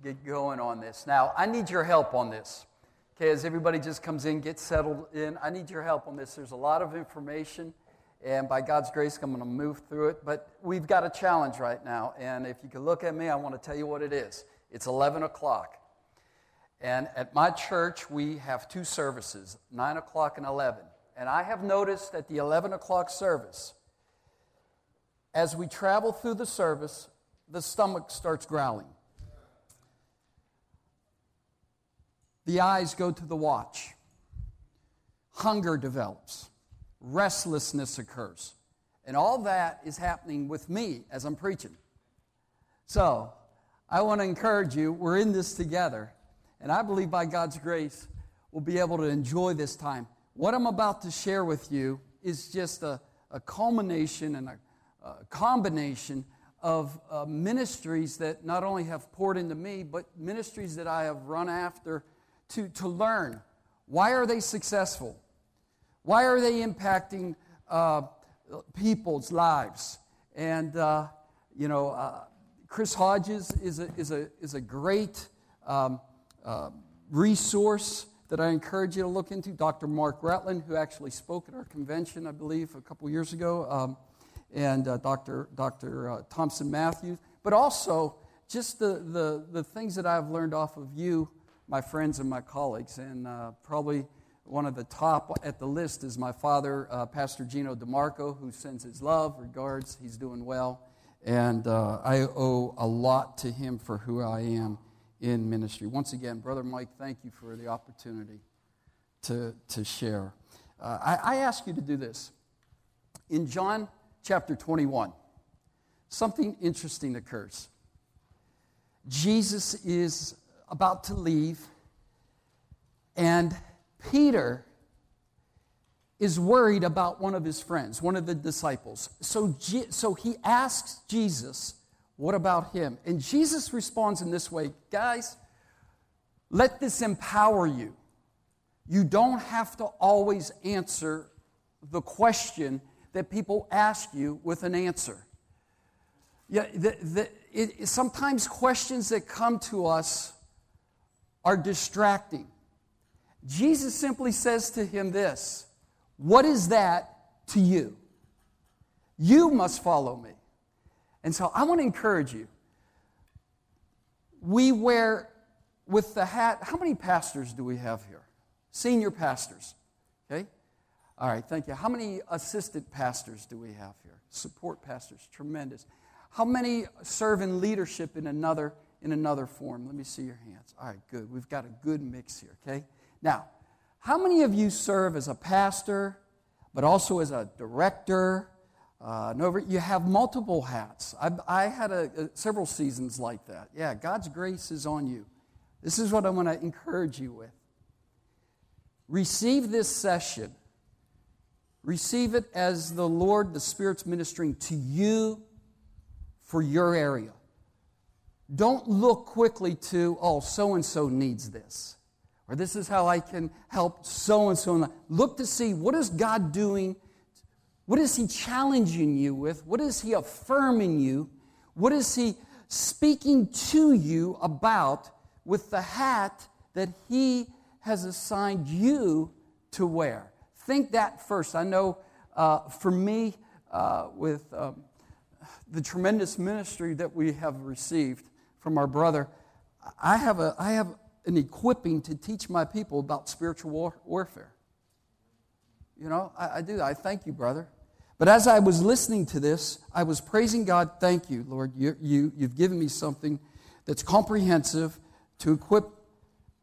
Get going on this. Now, I need your help on this. Okay, as everybody just comes in, gets settled in, I need your help on this. There's a lot of information, and by God's grace, I'm going to move through it. But we've got a challenge right now, and if you can look at me, I want to tell you what it is. It's 11 o'clock. And at my church, we have two services, 9 o'clock and 11. And I have noticed at the 11 o'clock service, as we travel through the service, the stomach starts growling. The eyes go to the watch. Hunger develops. Restlessness occurs. And all that is happening with me as I'm preaching. So, I want to encourage you, we're in this together. And I believe by God's grace, we'll be able to enjoy this time. What I'm about to share with you is just a culmination and a combination of ministries that not only have poured into me, but ministries that I have run after to learn. Why are they successful? Why are they impacting people's lives? And, Chris Hodges is a great resource that I encourage you to look into. Dr. Mark Ratlin, who actually spoke at our convention, I believe, a couple years ago, and Dr. Thompson Matthews. But also, just the things that I've learned off of you, my friends and my colleagues, and probably one of the top at the list is my father, Pastor Gino DeMarco, who sends his love, regards, he's doing well, and I owe a lot to him for who I am in ministry. Once again, Brother Mike, thank you for the opportunity to share. I ask you to do this. In John chapter 21, something interesting occurs. Jesus is about to leave, and Peter is worried about one of his friends, one of the disciples. So he asks Jesus, what about him? And Jesus responds in this way, guys, let this empower you. You don't have to always answer the question that people ask you with an answer. Yeah, sometimes questions that come to us are distracting. Jesus simply says to him this, what is that to you? You must follow me. And so I want to encourage you. We wear with the hat, how many pastors do we have here? Senior pastors, okay? All right, thank you. How many assistant pastors do we have here? Support pastors, tremendous. How many serve in leadership in another form? Let me see your hands. All right, good. We've got a good mix here, okay? Now, how many of you serve as a pastor, but also as a director? You have multiple hats. I had several seasons like that. Yeah, God's grace is on you. This is what I want to encourage you with. Receive this session. Receive it as the Lord, the Spirit's ministering to you for your area. Don't look quickly to, oh, so-and-so needs this. Or this is how I can help so-and-so. Look to see what is God doing. What is he challenging you with? What is he affirming you? What is he speaking to you about with the hat that he has assigned you to wear? Think that first. I know for me, with the tremendous ministry that we have received from our brother, I have an equipping to teach my people about spiritual warfare. You know, I do. I thank you, brother. But as I was listening to this, I was praising God. Thank you, Lord. You've given me something that's comprehensive to equip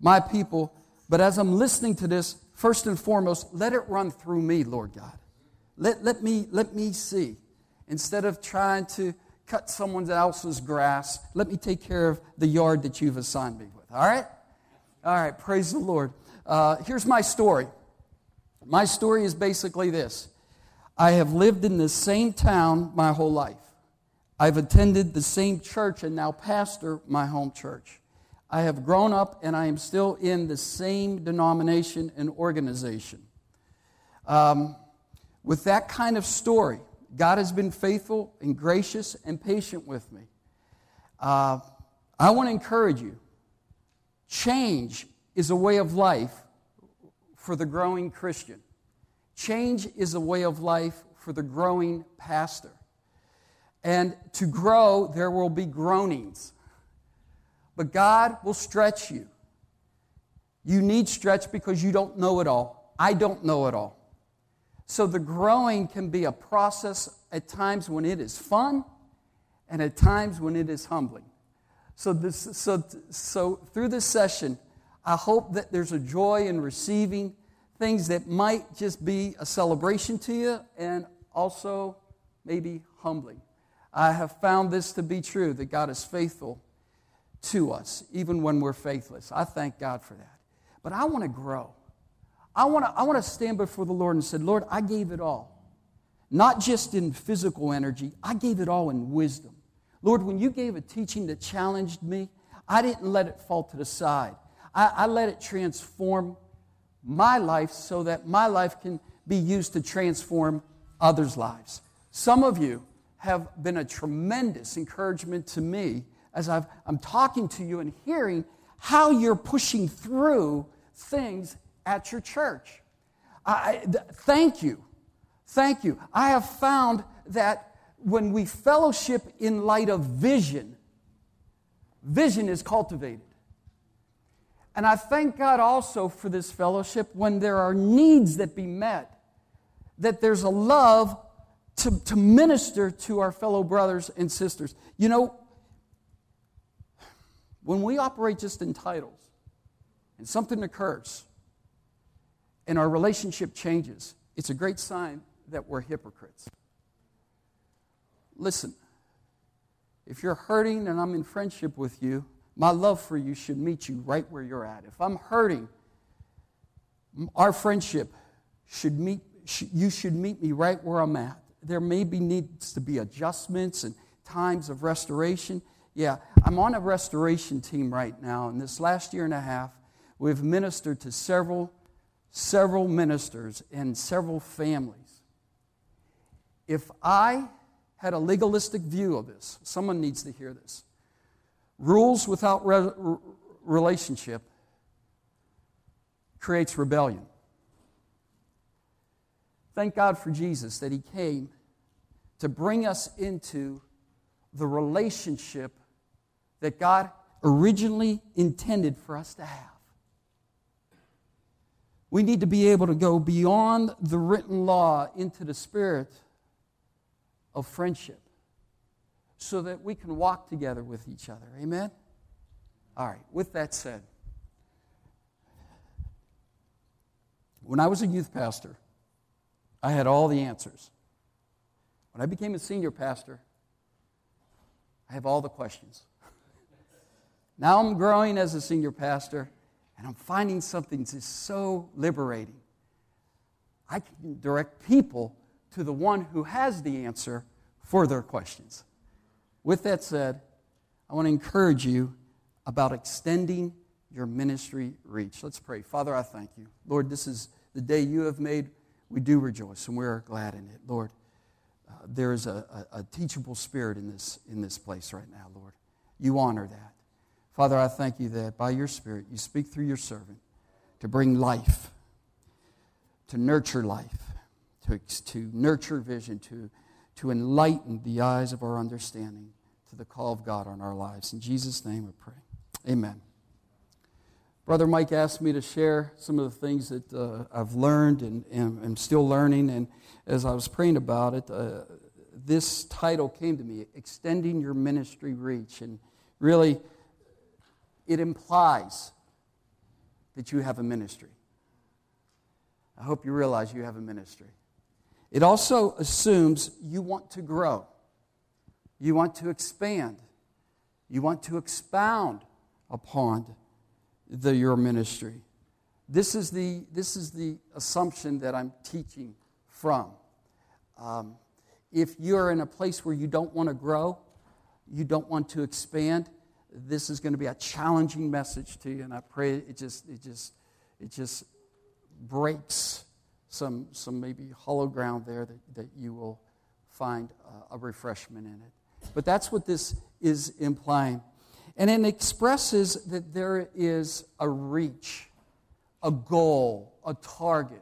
my people. But as I'm listening to this, first and foremost, let it run through me, Lord God. Let me see. Instead of trying to cut someone else's grass, let me take care of the yard that you've assigned me with. All right? All right. Praise the Lord. Here's my story. My story is basically this. I have lived in the same town my whole life. I've attended the same church and now pastor my home church. I have grown up and I am still in the same denomination and organization. With that kind of story, God has been faithful and gracious and patient with me. I want to encourage you. Change is a way of life for the growing Christian. Change is a way of life for the growing pastor. And to grow, there will be groanings. But God will stretch you. You need stretch because you don't know it all. I don't know it all. So the growing can be a process at times when it is fun and at times when it is humbling. So through this session, I hope that there's a joy in receiving things that might just be a celebration to you and also maybe humbling. I have found this to be true, that God is faithful to us, even when we're faithless. I thank God for that. But I want to grow. I want to stand before the Lord and say, Lord, I gave it all. Not just in physical energy, I gave it all in wisdom. Lord, when you gave a teaching that challenged me, I didn't let it fall to the side. I let it transform my life so that my life can be used to transform others' lives. Some of you have been a tremendous encouragement to me as I'm talking to you and hearing how you're pushing through things at your church. Thank you. Thank you. I have found that when we fellowship in light of vision, vision is cultivated. And I thank God also for this fellowship when there are needs that be met, that there's a love to minister to our fellow brothers and sisters. You know, when we operate just in titles and something occurs and our relationship changes, it's a great sign that we're hypocrites. Listen, if you're hurting and I'm in friendship with you, my love for you should meet you right where you're at. If I'm hurting, our friendship should meet, you should meet me right where I'm at. There maybe needs to be adjustments and times of restoration. Yeah, I'm on a restoration team right now, and this last year and a half, we've ministered to several ministers and several families. If I had a legalistic view of this, someone needs to hear this. Rules without relationship creates rebellion. Thank God for Jesus that he came to bring us into the relationship that God originally intended for us to have. We need to be able to go beyond the written law into the spirit of friendship so that we can walk together with each other. Amen? All right, with that said, when I was a youth pastor, I had all the answers. When I became a senior pastor, I have all the questions. Now I'm growing as a senior pastor, and I'm finding something just so liberating. I can direct people to the one who has the answer for their questions. With that said, I want to encourage you about extending your ministry reach. Let's pray. Father, I thank you. Lord, this is the day you have made. We do rejoice, and we are glad in it. Lord, there is a teachable spirit in this place right now, Lord. You honor that. Father, I thank you that by your spirit you speak through your servant to bring life, to nurture life, to nurture vision, to enlighten the eyes of our understanding to the call of God on our lives. In Jesus' name we pray. Amen. Brother Mike asked me to share some of the things that I've learned and am still learning. And as I was praying about it, this title came to me, Extending Your Ministry Reach. And really, it implies that you have a ministry. I hope you realize you have a ministry. It also assumes you want to grow. You want to expand. You want to expound upon your ministry. This is the assumption that I'm teaching from. If you're in a place where you don't want to grow, you don't want to expand, this is going to be a challenging message to you, and I pray it just breaks some maybe hollow ground there that you will find a refreshment in it. But that's what this is implying. And it expresses that there is a reach, a goal, a target,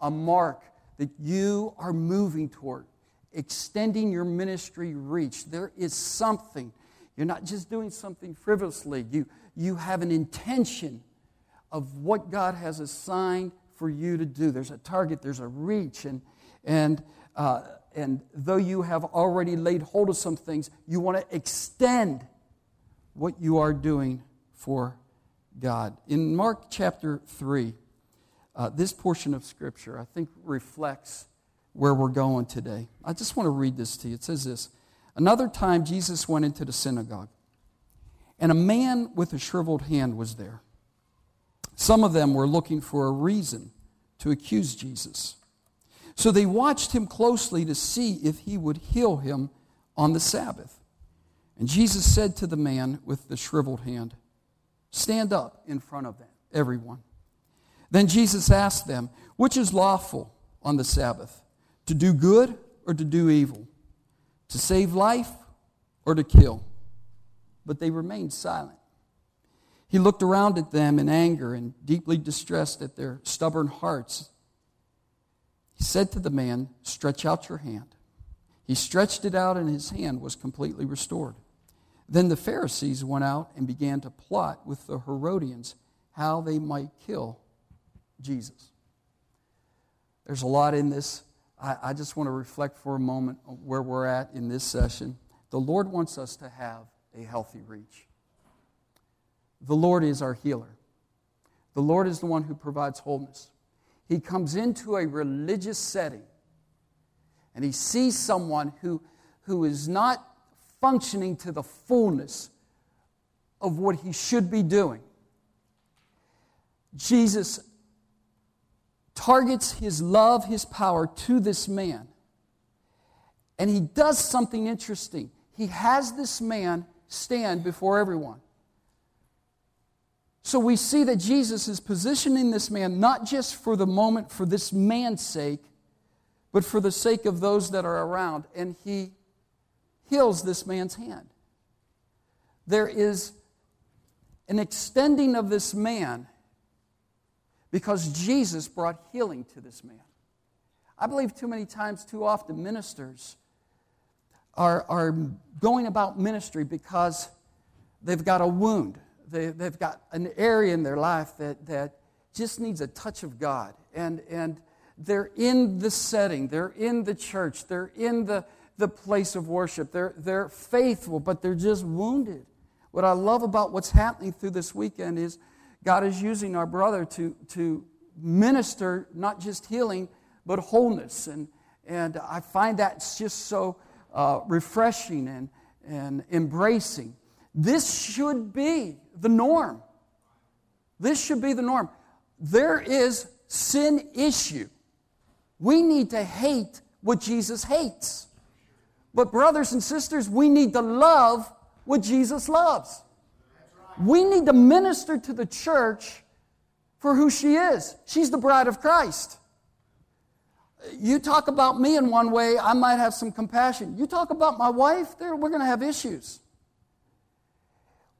a mark that you are moving toward, extending your ministry reach. There is something. You're not just doing something frivolously. You have an intention of what God has assigned for you to do. There's a target. There's a reach. And though you have already laid hold of some things, you want to extend what you are doing for God. In Mark chapter 3, this portion of Scripture, I think, reflects where we're going today. I just want to read this to you. It says this: "Another time Jesus went into the synagogue, and a man with a shriveled hand was there. Some of them were looking for a reason to accuse Jesus. So they watched him closely to see if he would heal him on the Sabbath. And Jesus said to the man with the shriveled hand, 'Stand up in front of them, everyone.' Then Jesus asked them, 'Which is lawful on the Sabbath, to do good or to do evil, to save life or to kill?' But they remained silent. He looked around at them in anger and deeply distressed at their stubborn hearts. He said to the man, 'Stretch out your hand.' He stretched it out, and his hand was completely restored. Then the Pharisees went out and began to plot with the Herodians how they might kill Jesus." There's a lot in this. I just want to reflect for a moment on where we're at in this session. The Lord wants us to have a healthy reach. The Lord is our healer. The Lord is the one who provides wholeness. He comes into a religious setting and he sees someone who is not functioning to the fullness of what he should be doing. Jesus targets his love, his power to this man. And he does something interesting. He has this man stand before everyone. So we see that Jesus is positioning this man not just for the moment for this man's sake, but for the sake of those that are around. And he heals this man's hand. There is an extending of this man because Jesus brought healing to this man. I believe too many times, too often, ministers are going about ministry because they've got a wound. They've got an area in their life that just needs a touch of God. And they're in the setting. They're in the church. They're in the place of worship. They're faithful, but they're just wounded. What I love about what's happening through this weekend is God is using our brother to minister not just healing, but wholeness. And I find that's just so refreshing and embracing. This should be the norm. This should be the norm. There is sin issue. We need to hate what Jesus hates. But brothers and sisters, we need to love what Jesus loves. We need to minister to the church for who she is. She's the bride of Christ. You talk about me in one way, I might have some compassion. You talk about my wife, we're going to have issues.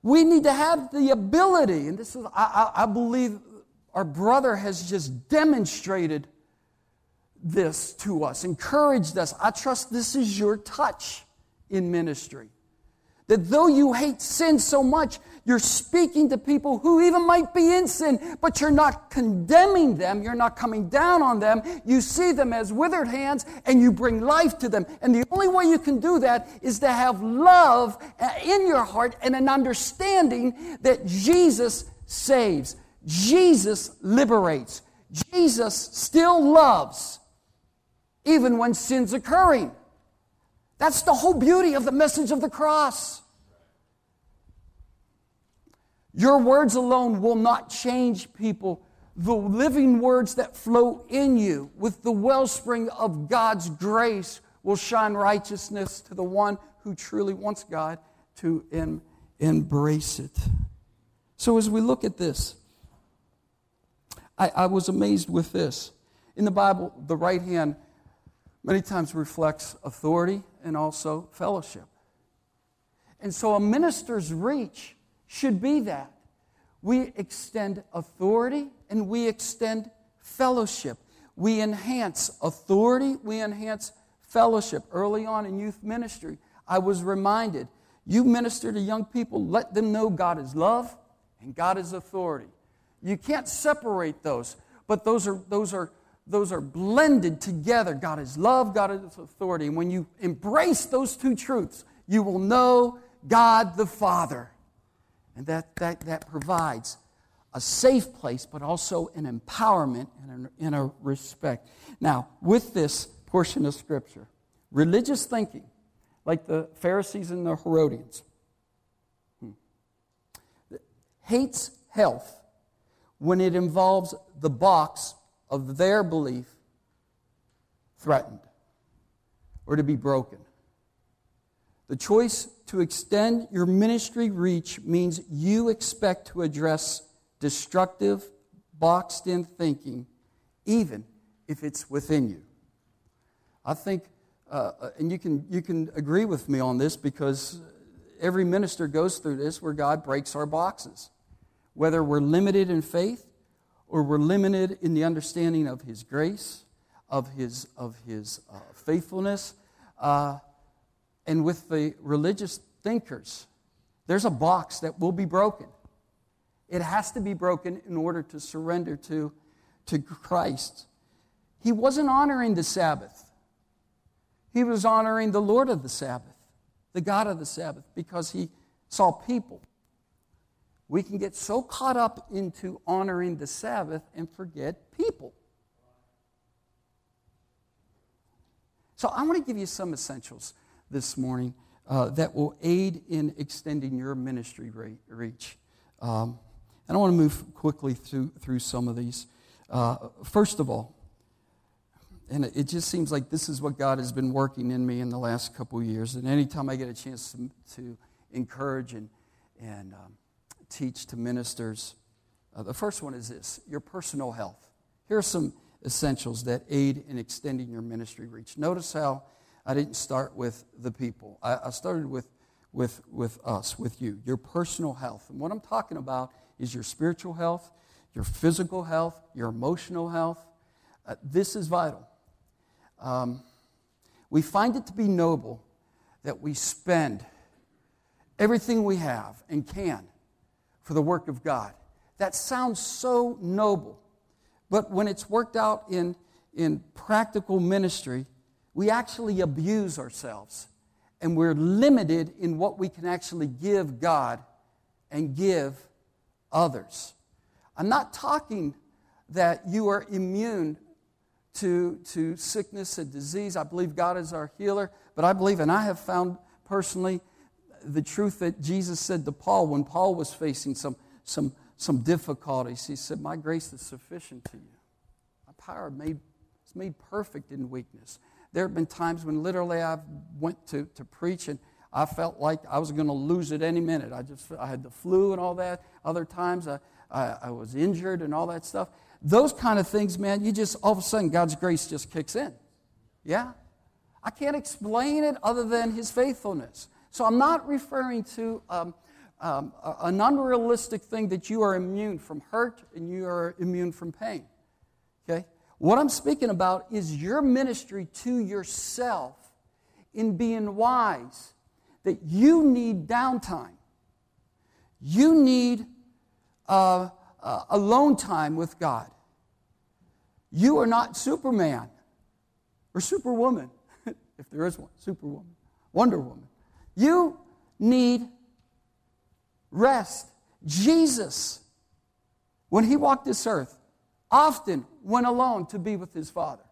We need to have the ability, and this is, I believe our brother has just demonstrated this to us, encouraged us. I trust this is your touch in ministry. That though you hate sin so much, you're speaking to people who even might be in sin, but you're not condemning them. You're not coming down on them. You see them as withered hands, and you bring life to them. And the only way you can do that is to have love in your heart and an understanding that Jesus saves, Jesus liberates, Jesus still loves, even when sin's occurring. That's the whole beauty of the message of the cross. Your words alone will not change people. The living words that flow in you with the wellspring of God's grace will shine righteousness to the one who truly wants God to embrace it. So as we look at this, I was amazed with this. In the Bible, the right hand many times reflects authority and also fellowship. And so a minister's reach should be that. We extend authority and we extend fellowship. We enhance authority, we enhance fellowship. Early on in youth ministry, I was reminded, you minister to young people, let them know God is love and God is authority. You can't separate those, but those are blended together. God is love, God is authority. And when you embrace those two truths, you will know God the Father. And that provides a safe place, but also an empowerment and a respect. Now, with this portion of Scripture, religious thinking, like the Pharisees and the Herodians, hates health when it involves the box of their belief threatened or to be broken. The choice to extend your ministry reach means you expect to address destructive, boxed-in thinking, even if it's within you. I think, and you can agree with me on this, because every minister goes through this, where God breaks our boxes. Whether we're limited in faith or we're limited in the understanding of His grace, of His faithfulness, and with the religious thinkers, there's a box that will be broken. It has to be broken in order to surrender to Christ. He wasn't honoring the Sabbath. He was honoring the Lord of the Sabbath, the God of the Sabbath, because he saw people. We can get so caught up into honoring the Sabbath and forget people. So I want to give you some essentials this morning that will aid in extending your ministry reach. And I want to move quickly through some of these. First of all, and it just seems like this is what God has been working in me in the last couple of years, and anytime I get a chance to encourage and teach to ministers, the first one is this: your personal health. Here are some essentials that aid in extending your ministry reach. Notice how I didn't start with the people. I started with us, with you, your personal health. And what I'm talking about is your spiritual health, your physical health, your emotional health. This is vital. We find it to be noble that we spend everything we have and can for the work of God. That sounds so noble, but when it's worked out in practical ministry, we actually abuse ourselves, and we're limited in what we can actually give God and give others. I'm not talking that you are immune to sickness and disease. I believe God is our healer, but I believe, and I have found personally, the truth that Jesus said to Paul when Paul was facing some difficulties. He said, "My grace is sufficient to you. My power is made perfect in weakness." There have been times when literally I went to preach and I felt like I was going to lose it any minute. I had the flu and all that. Other times I was injured and all that stuff. Those kind of things, man, you just, all of a sudden, God's grace just kicks in. Yeah? I can't explain it other than His faithfulness. So I'm not referring to an unrealistic thing that you are immune from hurt and you are immune from pain. Okay? What I'm speaking about is your ministry to yourself in being wise that you need downtime. You need alone time with God. You are not Superman or Superwoman, if there is one, Superwoman, Wonder Woman. You need rest. Jesus, when He walked this earth, often went alone to be with His Father.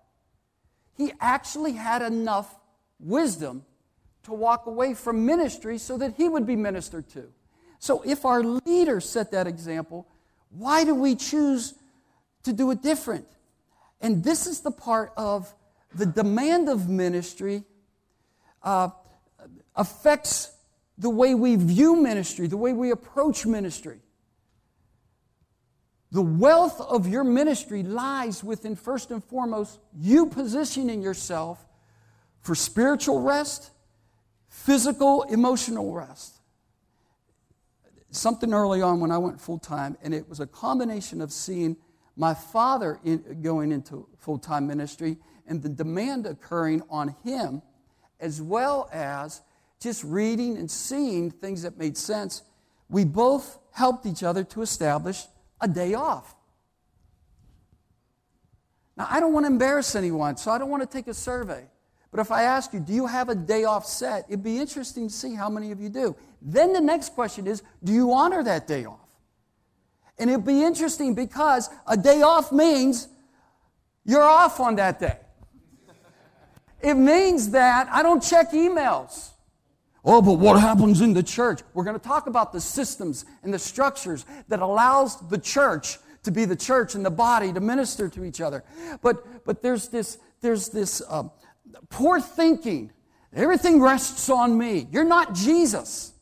He actually had enough wisdom to walk away from ministry so that He would be ministered to. So if our leaders set that example, why do we choose to do it different? And this is the part of the demand of ministry affects the way we view ministry, the way we approach ministry. The wealth of your ministry lies within, first and foremost, you positioning yourself for spiritual rest, physical, emotional rest. something early on when I went full-time, and it was a combination of seeing my father going into full-time ministry and the demand occurring on him, as well as just reading and seeing things that made sense. We both helped each other to establish a day off. Now, I don't want to embarrass anyone, so I don't want to take a survey. But if I ask you, do you have a day off set? It'd be interesting to see how many of you do. Then the next question is, do you honor that day off? And it'd be interesting because a day off means you're off on that day. It means that I don't check emails. Oh, but what happens in the church? We're going to talk about the systems and the structures that allows the church to be the church and the body to minister to each other. But there's this poor thinking. Everything rests on me. You're not Jesus.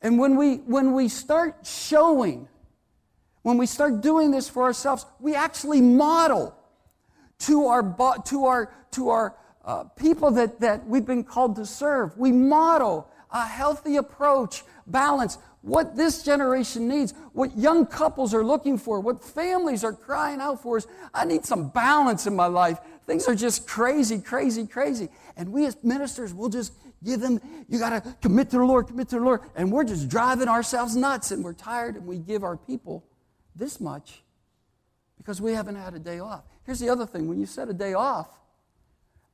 And when we start showing, when we start doing this for ourselves, we actually model to our people that we've been called to serve. We model a healthy approach, balance, what this generation needs, what young couples are looking for, what families are crying out for is, I need some balance in my life. Things are just crazy. And we as ministers, we'll just give them, you got to commit to the Lord. And we're just driving ourselves nuts, and we're tired, and we give our people this much because we haven't had a day off. Here's the other thing. When you set a day off,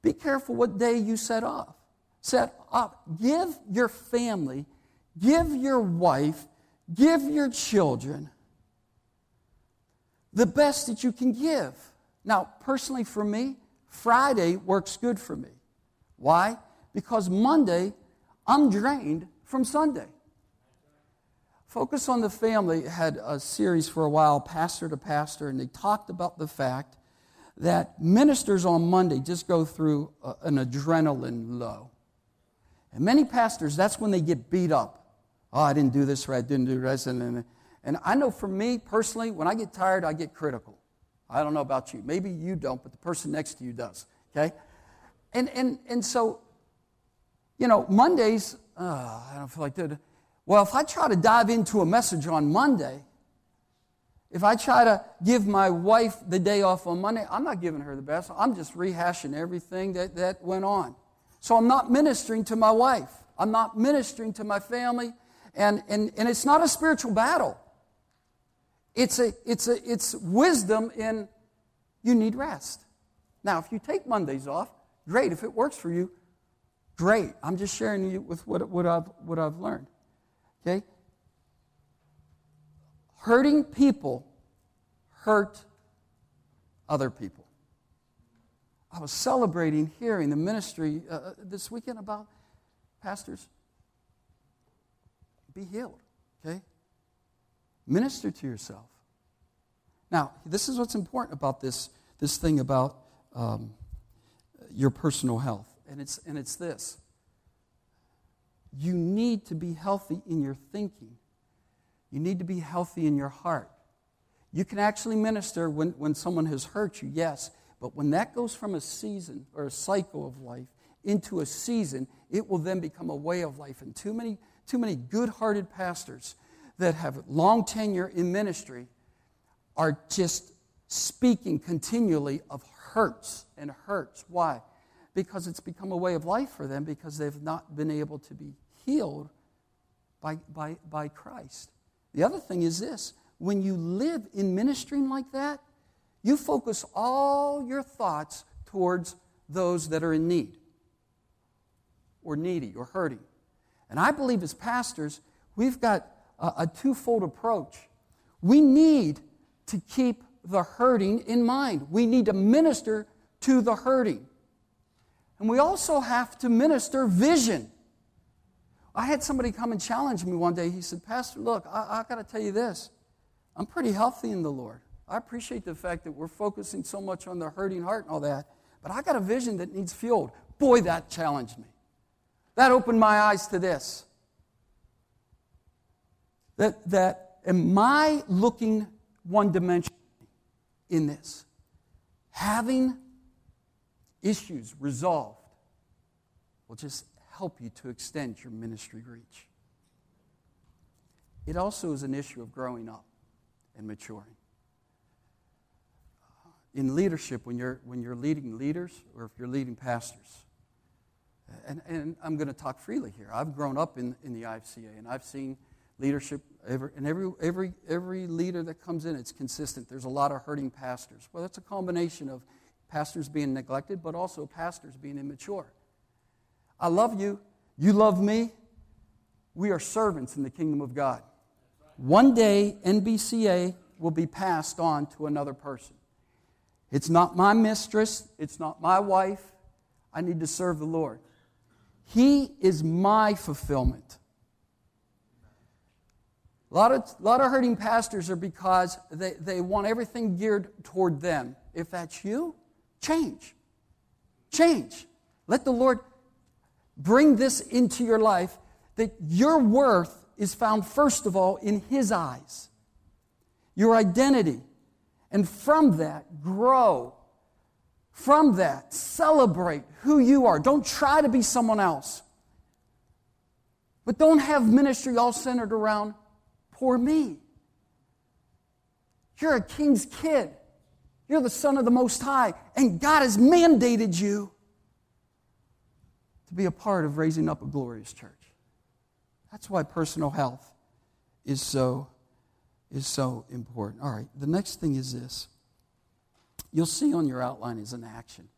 be careful what day you set off. Give your family, give your wife, give your children the best that you can give. Now, personally for me, Friday works good for me. Why? Because Monday, I'm drained from Sunday. Focus on the Family had a series for a while, Pastor to Pastor, and they talked about the fact that ministers on Monday just go through an adrenaline low. And many pastors, that's when they get beat up. Oh, I didn't do this right, didn't do this. And I know for me personally, when I get tired, I get critical. I don't know about you. Maybe you don't, but the person next to you does, okay? And so, you know, Mondays, I don't feel like that. Well, if I try to dive into a message on Monday, if I try to give my wife the day off on Monday, I'm not giving her the best. I'm just rehashing everything that went on. So I'm not ministering to my wife. I'm not ministering to my family. And it's not a spiritual battle. It's wisdom in you need rest. Now, if you take Mondays off, great. If it works for you, great. I'm just sharing you with what I've learned. Okay? Hurting people hurt other people. I was celebrating hearing the ministry this weekend about pastors. Be healed, okay? Minister to yourself. Now, this is what's important about this thing about your personal health, and it's this. You need to be healthy in your thinking. You need to be healthy in your heart. You can actually minister when someone has hurt you, yes, but when that goes from a season or a cycle of life into a season, it will then become a way of life. And too many good-hearted pastors that have long tenure in ministry are just speaking continually of hurts and hurts. Why? Because it's become a way of life for them because they've not been able to be healed by Christ. The other thing is this. When you live in ministering like that, you focus all your thoughts towards those that are in need or needy or hurting. And I believe as pastors, we've got a twofold approach. We need to keep the hurting in mind. We need to minister to the hurting. And we also have to minister vision. I had somebody come and challenge me one day. He said, Pastor, look, I've got to tell you this. I'm pretty healthy in the Lord. I appreciate the fact that we're focusing so much on the hurting heart and all that, but I got a vision that needs fueled. Boy, that challenged me. That opened my eyes to this. That am I looking one dimension in this? Having issues resolved will just help you to extend your ministry reach. It also is an issue of growing up and maturing. In leadership, when you're leading leaders or if you're leading pastors, and I'm going to talk freely here. I've grown up in the IFCA, and I've seen leadership, every leader that comes in, it's consistent. There's a lot of hurting pastors. Well, that's a combination of pastors being neglected, but also pastors being immature. I love you. You love me. We are servants in the kingdom of God. One day, NBCA will be passed on to another person. It's not my mistress. It's not my wife. I need to serve the Lord. He is my fulfillment. A lot of hurting pastors are because they want everything geared toward them. If that's you, change. Change. Let the Lord bring this into your life, that your worth is found, first of all, in His eyes. Your identity. And from that, grow. From that, celebrate who you are. Don't try to be someone else. But don't have ministry all centered around poor me. You're a king's kid. You're the son of the Most High. And God has mandated you to be a part of raising up a glorious church. That's why personal health is so important. All right, the next thing is this. You'll see on your outline is an action.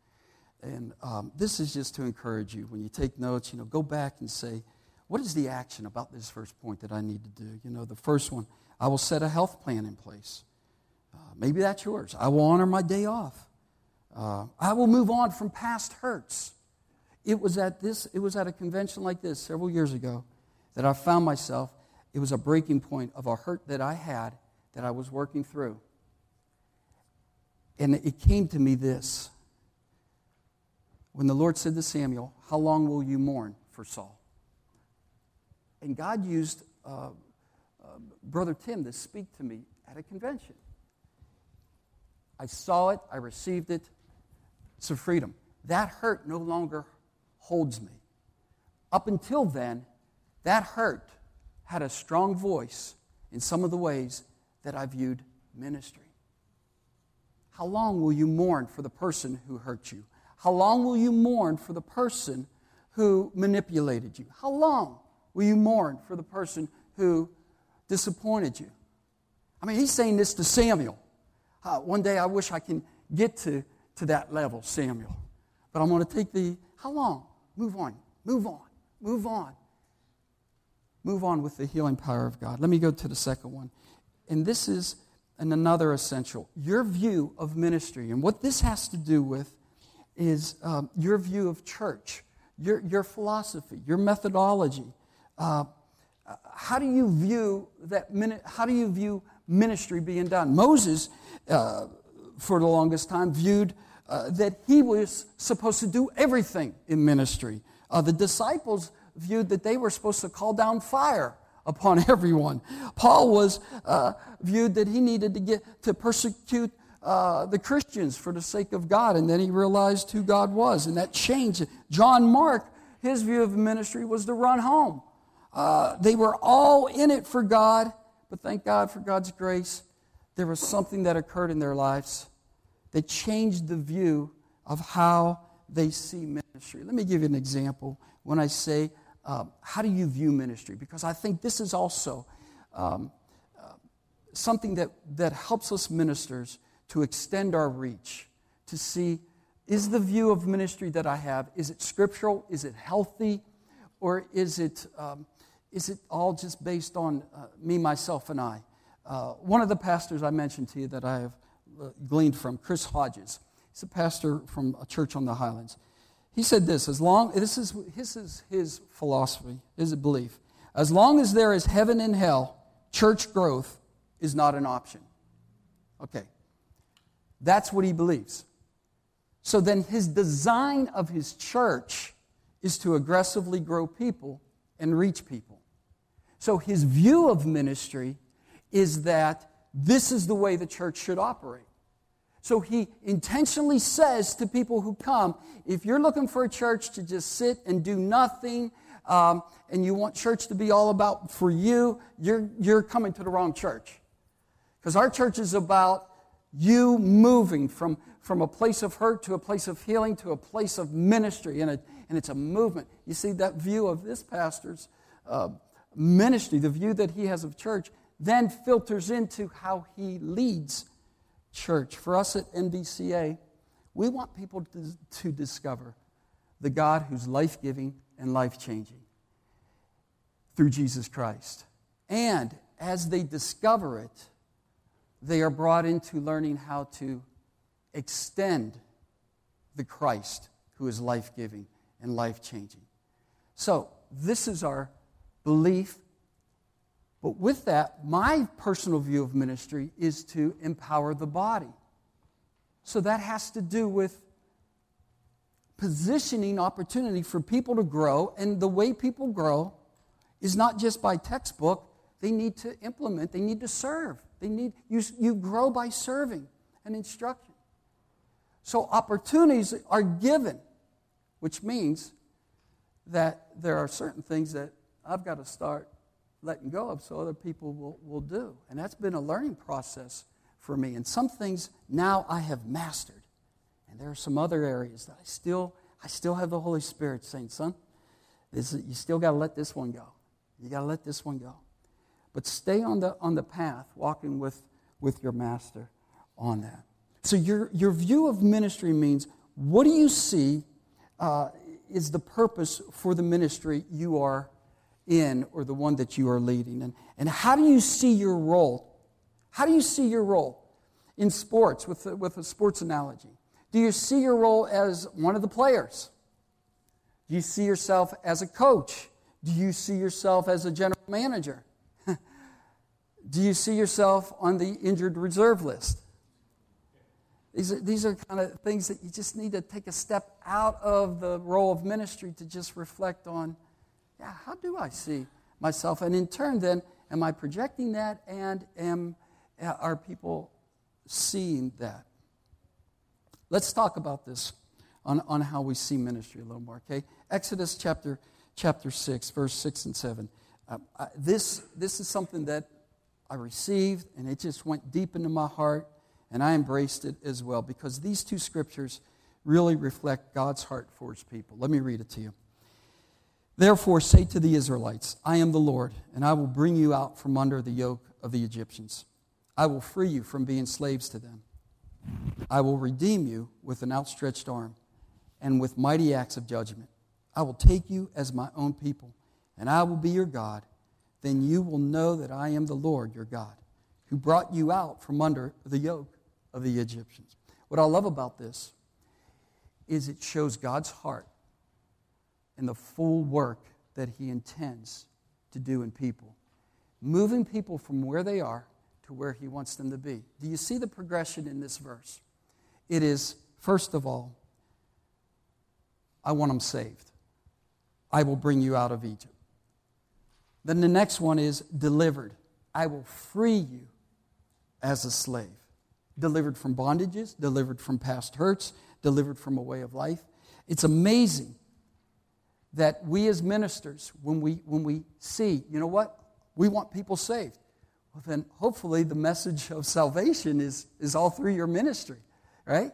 And this is just to encourage you. When you take notes, go back and say, what is the action about this first point that I need to do? The first one, I will set a health plan in place. Maybe that's yours. I will honor my day off. I will move on from past hurts. It was at a convention like this several years ago that I found myself. It was a breaking point of a hurt that I had that I was working through. And it came to me this. When the Lord said to Samuel, how long will you mourn for Saul? And God used Brother Tim to speak to me at a convention. I saw it. I received it. It's a freedom. That hurt no longer holds me. Up until then, that hurt had a strong voice in some of the ways that I viewed ministry. How long will you mourn for the person who hurt you? How long will you mourn for the person who manipulated you? How long will you mourn for the person who disappointed you? I mean, he's saying this to Samuel. One day I wish I can get to that level, Samuel. But I'm going to take the, how long? Move on, move on, move on. Move on with the healing power of God. Let me go to the second one. And this is another essential. Your view of ministry. And what this has to do with is your view of church, your philosophy, your methodology. How do you view ministry being done? Moses, for the longest time, viewed that he was supposed to do everything in ministry. The disciples viewed that they were supposed to call down fire upon everyone. Paul was viewed that he needed to persecute the Christians for the sake of God, and then he realized who God was, and that changed. John Mark, his view of ministry was to run home. They were all in it for God, but thank God for God's grace. There was something that occurred in their lives that changed the view of how they see ministry. Let me give you an example when I say, how do you view ministry? Because I think this is also something that helps us ministers to extend our reach, to see, is the view of ministry that I have, is it scriptural, is it healthy, or is it all just based on me, myself, and I? One of the pastors I mentioned to you that I have gleaned from, Chris Hodges, he's a pastor from a church on the Highlands. He said this, this is his philosophy, his belief. As long as there is heaven and hell, church growth is not an option. Okay. That's what he believes. So then his design of his church is to aggressively grow people and reach people. So his view of ministry is that this is the way the church should operate. So he intentionally says to people who come, if you're looking for a church to just sit and do nothing, and you want church to be all about for you, you're coming to the wrong church. Because our church is about you moving from a place of hurt to a place of healing to a place of ministry, and it's a movement. You see, that view of this pastor's ministry, the view that he has of church, then filters into how he leads church. For us at NBCA, we want people to discover the God who's life-giving and life-changing through Jesus Christ. And as they discover it, they are brought into learning how to extend the Christ who is life-giving and life-changing. So this is our belief. But with that, my personal view of ministry is to empower the body. So that has to do with positioning opportunity for people to grow. And the way people grow is not just by textbook. They need to implement. They need to serve. You grow by serving and instruction. So opportunities are given, which means that there are certain things that I've got to start letting go of so other people will do. And that's been a learning process for me. And some things now I have mastered. And there are some other areas that I still have the Holy Spirit saying, son, you still got to let this one go. You got to let this one go. But stay on the path, walking with your master on that. So your view of ministry means, what do you see is the purpose for the ministry you are in or the one that you are leading? And how do you see your role? How do you see your role in sports with a sports analogy? Do you see your role as one of the players? Do you see yourself as a coach? Do you see yourself as a general manager? Do you see yourself on the injured reserve list? These are kind of things that you just need to take a step out of the role of ministry to just reflect on, yeah, how do I see myself? And in turn then, am I projecting that, and are people seeing that? Let's talk about this on how we see ministry a little more, okay? Exodus chapter 6, verse 6 and 7. This is something that I received, and it just went deep into my heart, and I embraced it as well, because these two scriptures really reflect God's heart for his people. Let me read it to you. Therefore, say to the Israelites, I am the Lord, and I will bring you out from under the yoke of the Egyptians. I will free you from being slaves to them. I will redeem you with an outstretched arm and with mighty acts of judgment. I will take you as my own people, and I will be your God. Then you will know that I am the Lord your God, who brought you out from under the yoke of the Egyptians. What I love about this is it shows God's heart and the full work that he intends to do in people, moving people from where they are to where he wants them to be. Do you see the progression in this verse? It is, first of all, I want them saved. I will bring you out of Egypt. Then the next one is delivered. I will free you as a slave. Delivered from bondages, delivered from past hurts, delivered from a way of life. It's amazing that we as ministers, when we see, you know what? We want people saved. Well, then hopefully the message of salvation is all through your ministry, right?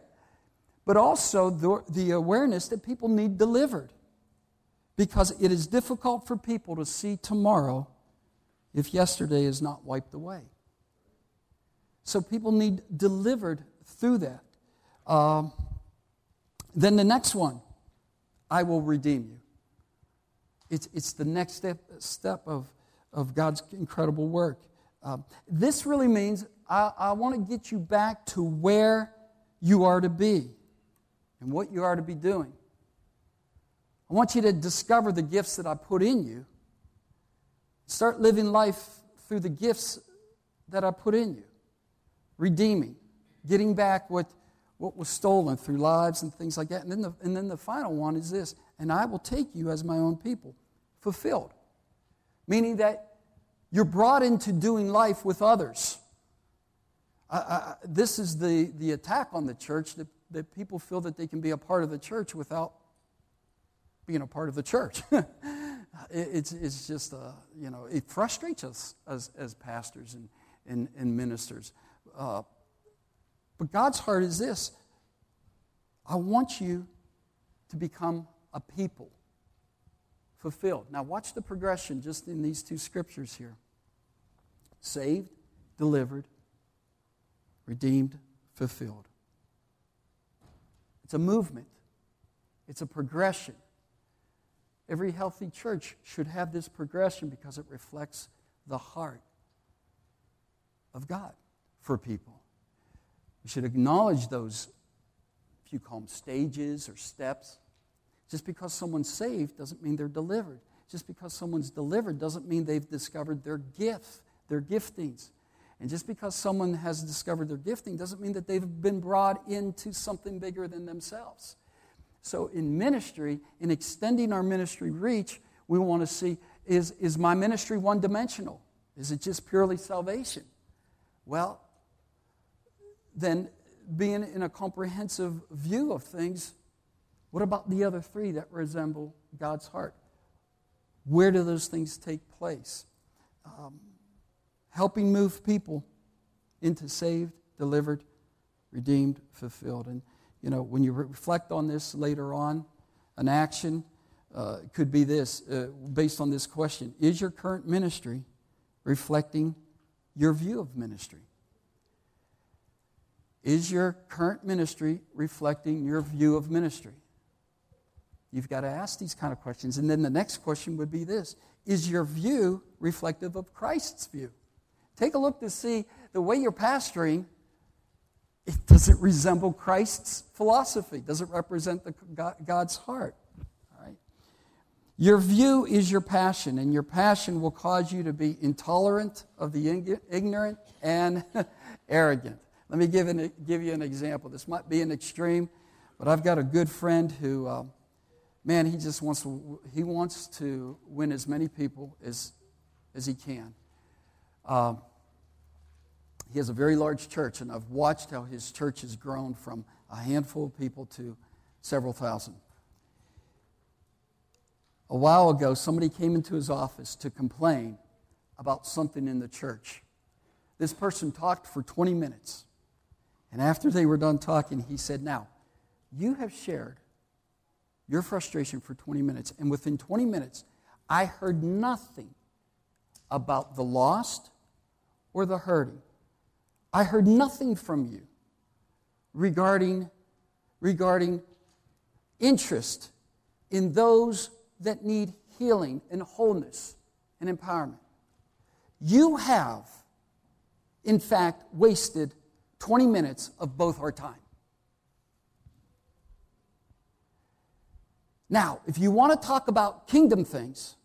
But also the awareness that people need delivered. Because it is difficult for people to see tomorrow if yesterday is not wiped away. So people need delivered through that. Then the next one, I will redeem you. It's the next step of God's incredible work. This really means I want to get you back to where you are to be and what you are to be doing. I want you to discover the gifts that I put in you. Start living life through the gifts that I put in you. Redeeming, getting back what was stolen through lives and things like that. And then the final one is this, and I will take you as my own people. Fulfilled, meaning that you're brought into doing life with others. This is the attack on the church, that people feel that they can be a part of the church without being a part of the church. It's just, you know, it frustrates us as pastors and ministers. But God's heart is this: I want you to become a people fulfilled. Now watch the progression just in these two scriptures here. Saved, delivered, redeemed, fulfilled. It's a movement. It's a progression. Every healthy church should have this progression because it reflects the heart of God for people. We should acknowledge those, if you call them stages or steps. Just because someone's saved doesn't mean they're delivered. Just because someone's delivered doesn't mean they've discovered their gift, their giftings. And just because someone has discovered their gifting doesn't mean that they've been brought into something bigger than themselves. So in ministry, in extending our ministry reach, we want to see, is my ministry one-dimensional? Is it just purely salvation? Well, then being in a comprehensive view of things, what about the other three that resemble God's heart? Where do those things take place? Helping move people into saved, delivered, redeemed, fulfilled. And, you know, when you reflect on this later on, an action could be this, based on this question: is your current ministry reflecting your view of ministry? Is your current ministry reflecting your view of ministry? You've got to ask these kind of questions. And then the next question would be this: is your view reflective of Christ's view? Take a look to see the way you're pastoring. It doesn't resemble Christ's philosophy. It doesn't represent God's heart. All right? Your view is your passion, and your passion will cause you to be intolerant of the ignorant and arrogant. Let me give you an example. This might be an extreme, but I've got a good friend who, man, he just wants to win as many people as he can. He has a very large church, and I've watched how his church has grown from a handful of people to several thousand. A while ago, somebody came into his office to complain about something in the church. This person talked for 20 minutes, and after they were done talking, he said, "Now, you have shared your frustration for 20 minutes, and within 20 minutes, I heard nothing about the lost or the hurting. I heard nothing from you regarding interest in those that need healing and wholeness and empowerment. You have, in fact, wasted 20 minutes of both our time. Now, if you want to talk about kingdom things,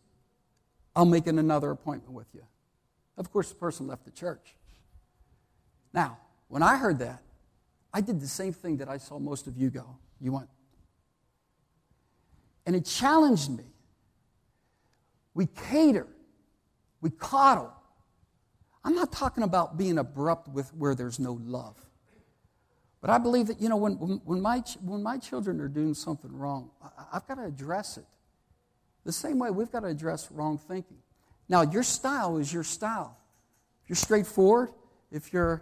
I'll make another appointment with you." Of course, the person left the church. Now, when I heard that, I did the same thing that I saw most of you go. You went. And it challenged me. We cater. We coddle. I'm not talking about being abrupt with where there's no love. But I believe that, you know, when my children are doing something wrong, I've got to address it. The same way we've got to address wrong thinking. Now, your style is your style. If you're straightforward, if you're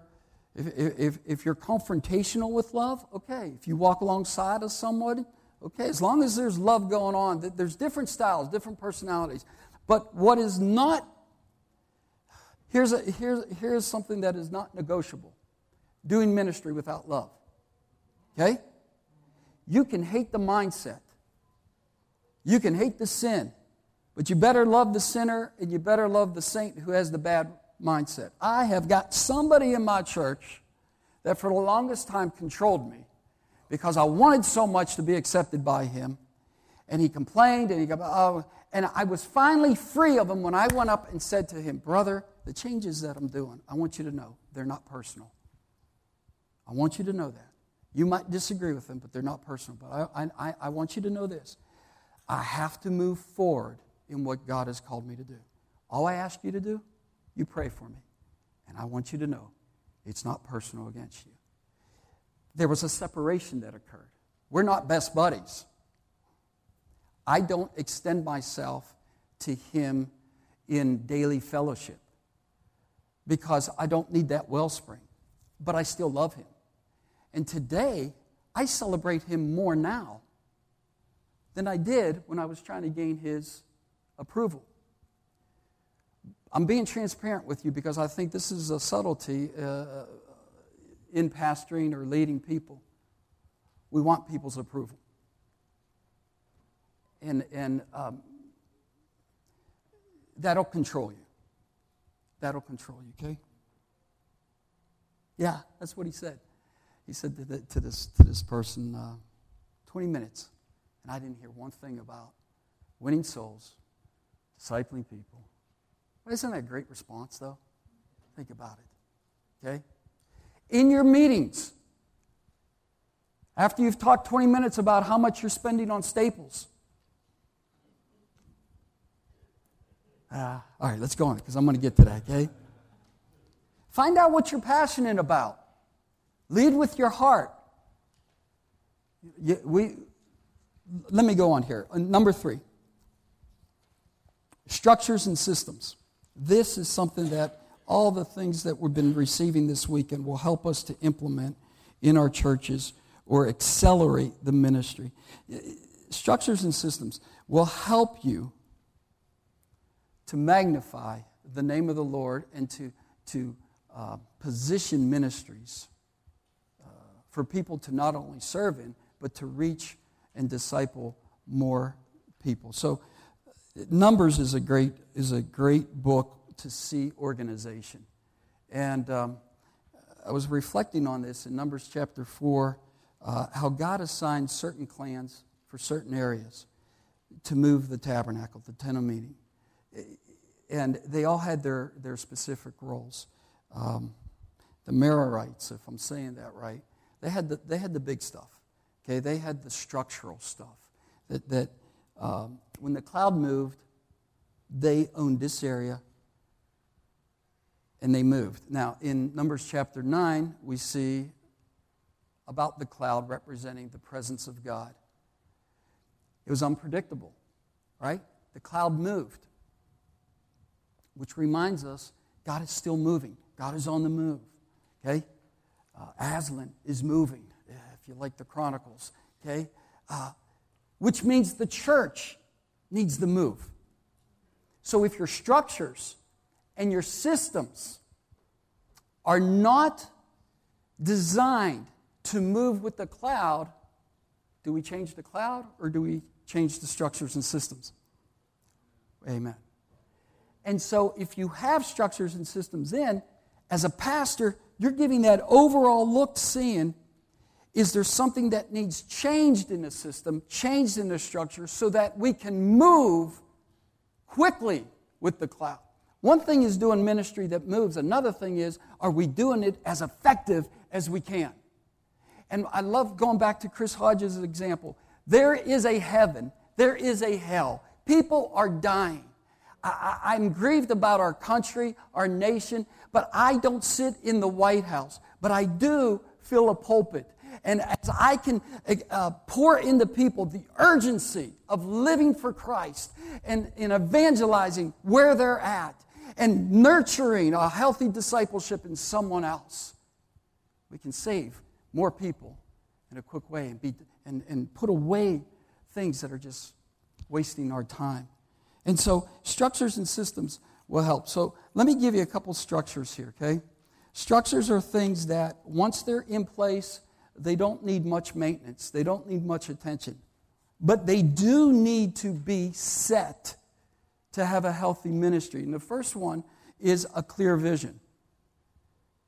confrontational with love, okay. If you walk alongside of somebody, okay. As long as there's love going on, there's different styles, different personalities. But what is not, here's something that is not negotiable: doing ministry without love. Okay? You can hate the mindset. You can hate the sin. But you better love the sinner, and you better love the saint who has the bad mindset. I have got somebody in my church that for the longest time controlled me because I wanted so much to be accepted by him. And he complained, and and I was finally free of him when I went up and said to him, "Brother, the changes that I'm doing, I want you to know, they're not personal. I want you to know that. You might disagree with them, but they're not personal. But I want you to know this. I have to move forward in what God has called me to do. All I ask you to do, you pray for me. And I want you to know It's not personal against you. There was a separation that occurred. We're not best buddies. I don't extend myself to him in daily fellowship because I don't need that wellspring, but I still love him. And today, I celebrate him more now than I did when I was trying to gain his approval. I'm being transparent with you because I think this is a subtlety in pastoring or leading people. We want people's approval. And that'll control you. That'll control you, okay? Yeah, that's what he said. He said to this person, 20 minutes, and I didn't hear one thing about winning souls, discipling people. Well, isn't that a great response, though? Think about it, okay? In your meetings, after you've talked 20 minutes about how much you're spending on Staples, all right, let's go on because I'm going to get to that, okay? Find out what you're passionate about. Lead with your heart. Let me go on here. Number 3, structures and systems. This is something that all the things that we've been receiving this weekend will help us to implement in our churches or accelerate the ministry. Structures and systems will help you to magnify the name of the Lord and to position ministries for people to not only serve in, but to reach and disciple more people. So Numbers is a great book to see organization. And I was reflecting on this in Numbers chapter 4, how God assigned certain clans for certain areas to move the tabernacle, the tent of meeting. And they all had their specific roles. The Merarites, if I'm saying that right, they had the big stuff. Okay, they had the structural stuff. That when the cloud moved, they owned this area, and they moved. Now, in Numbers chapter 9, we see about the cloud representing the presence of God. It was unpredictable, right? The cloud moved, which reminds us God is still moving. God is on the move, okay? Aslan is moving, if you like the Chronicles, okay? Which means the church needs the move. So if your structures and your systems are not designed to move with the cloud, do we change the cloud or do we change the structures and systems? Amen. And so if you have structures and systems in, as a pastor, you're giving that overall look, seeing, is there something that needs changed in the system, changed in the structure, so that we can move quickly with the cloud? One thing is doing ministry that moves. Another thing is, are we doing it as effective as we can? And I love going back to Chris Hodges' example. There is a heaven. There is a hell. People are dying. I'm grieved about our country, our nation, but I don't sit in the White House. But I do fill a pulpit. And as I can pour into people the urgency of living for Christ and in evangelizing where they're at and nurturing a healthy discipleship in someone else, we can save more people in a quick way and put away things that are just wasting our time. And so structures and systems will help. So let me give you a couple structures here, okay? Structures are things that once they're in place, they don't need much maintenance. They don't need much attention. But they do need to be set to have a healthy ministry. And the first one is a clear vision.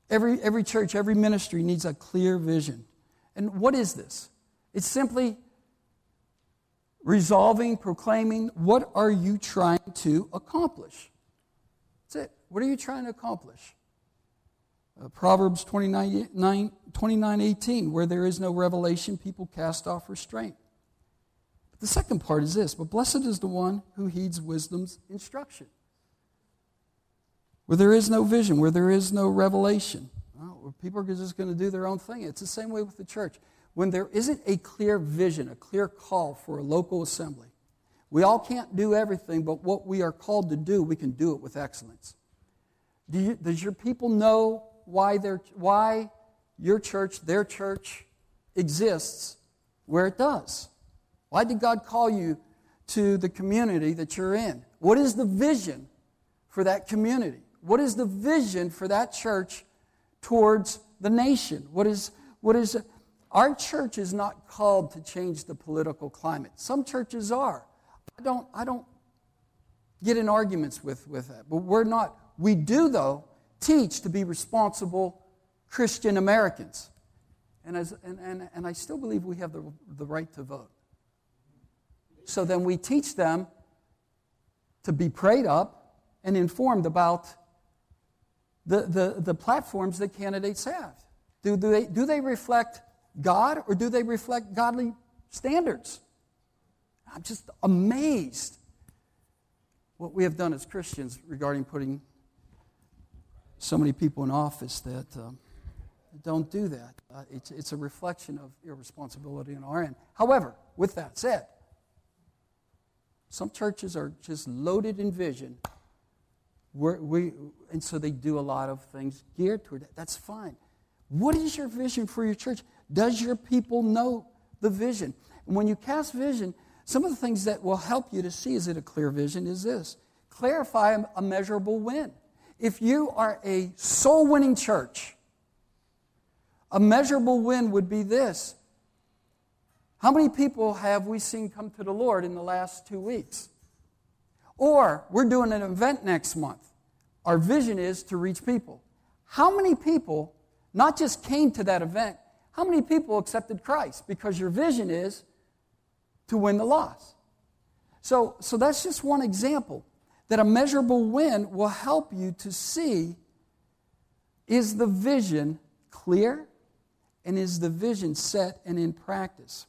Every church, every ministry needs a clear vision. And what is this? It's simply resolving, proclaiming, what are you trying to accomplish? That's it. What are you trying to accomplish? Proverbs 29:18, where there is no revelation, people cast off restraint. But the second part is this, but blessed is the one who heeds wisdom's instruction. Where there is no vision, where there is no revelation. people are just going to do their own thing. It's the same way with the church. When there isn't a clear vision, a clear call for a local assembly, we all can't do everything, but what we are called to do, we can do it with excellence. Does your people know why your church, their church, exists where it does? Why did God call you to the community that you're in? What is the vision for that community? What is the vision for that church towards the nation? What is our church is not called to change the political climate. Some churches are. I don't get in arguments with that, but we're not. We do, though, teach to be responsible Christian Americans. And I still believe we have the right to vote. So then we teach them to be prayed up and informed about the platforms that candidates have. Do they reflect God, or do they reflect godly standards? I'm just amazed what we have done as Christians regarding putting so many people in office that don't do that. It's a reflection of irresponsibility on our end. However, with that said, some churches are just loaded in vision, and so they do a lot of things geared toward that. That's fine. What is your vision for your church? Does your people know the vision? And when you cast vision, some of the things that will help you to see is it a clear vision is this. Clarify a measurable win. If you are a soul-winning church, a measurable win would be this. How many people have we seen come to the Lord in the last 2 weeks? Or we're doing an event next month. Our vision is to reach people. How many people not just came to that event, how many people accepted Christ? Because your vision is to win the lost. So that's just one example that a measurable win will help you to see, is the vision clear and is the vision set and in practice?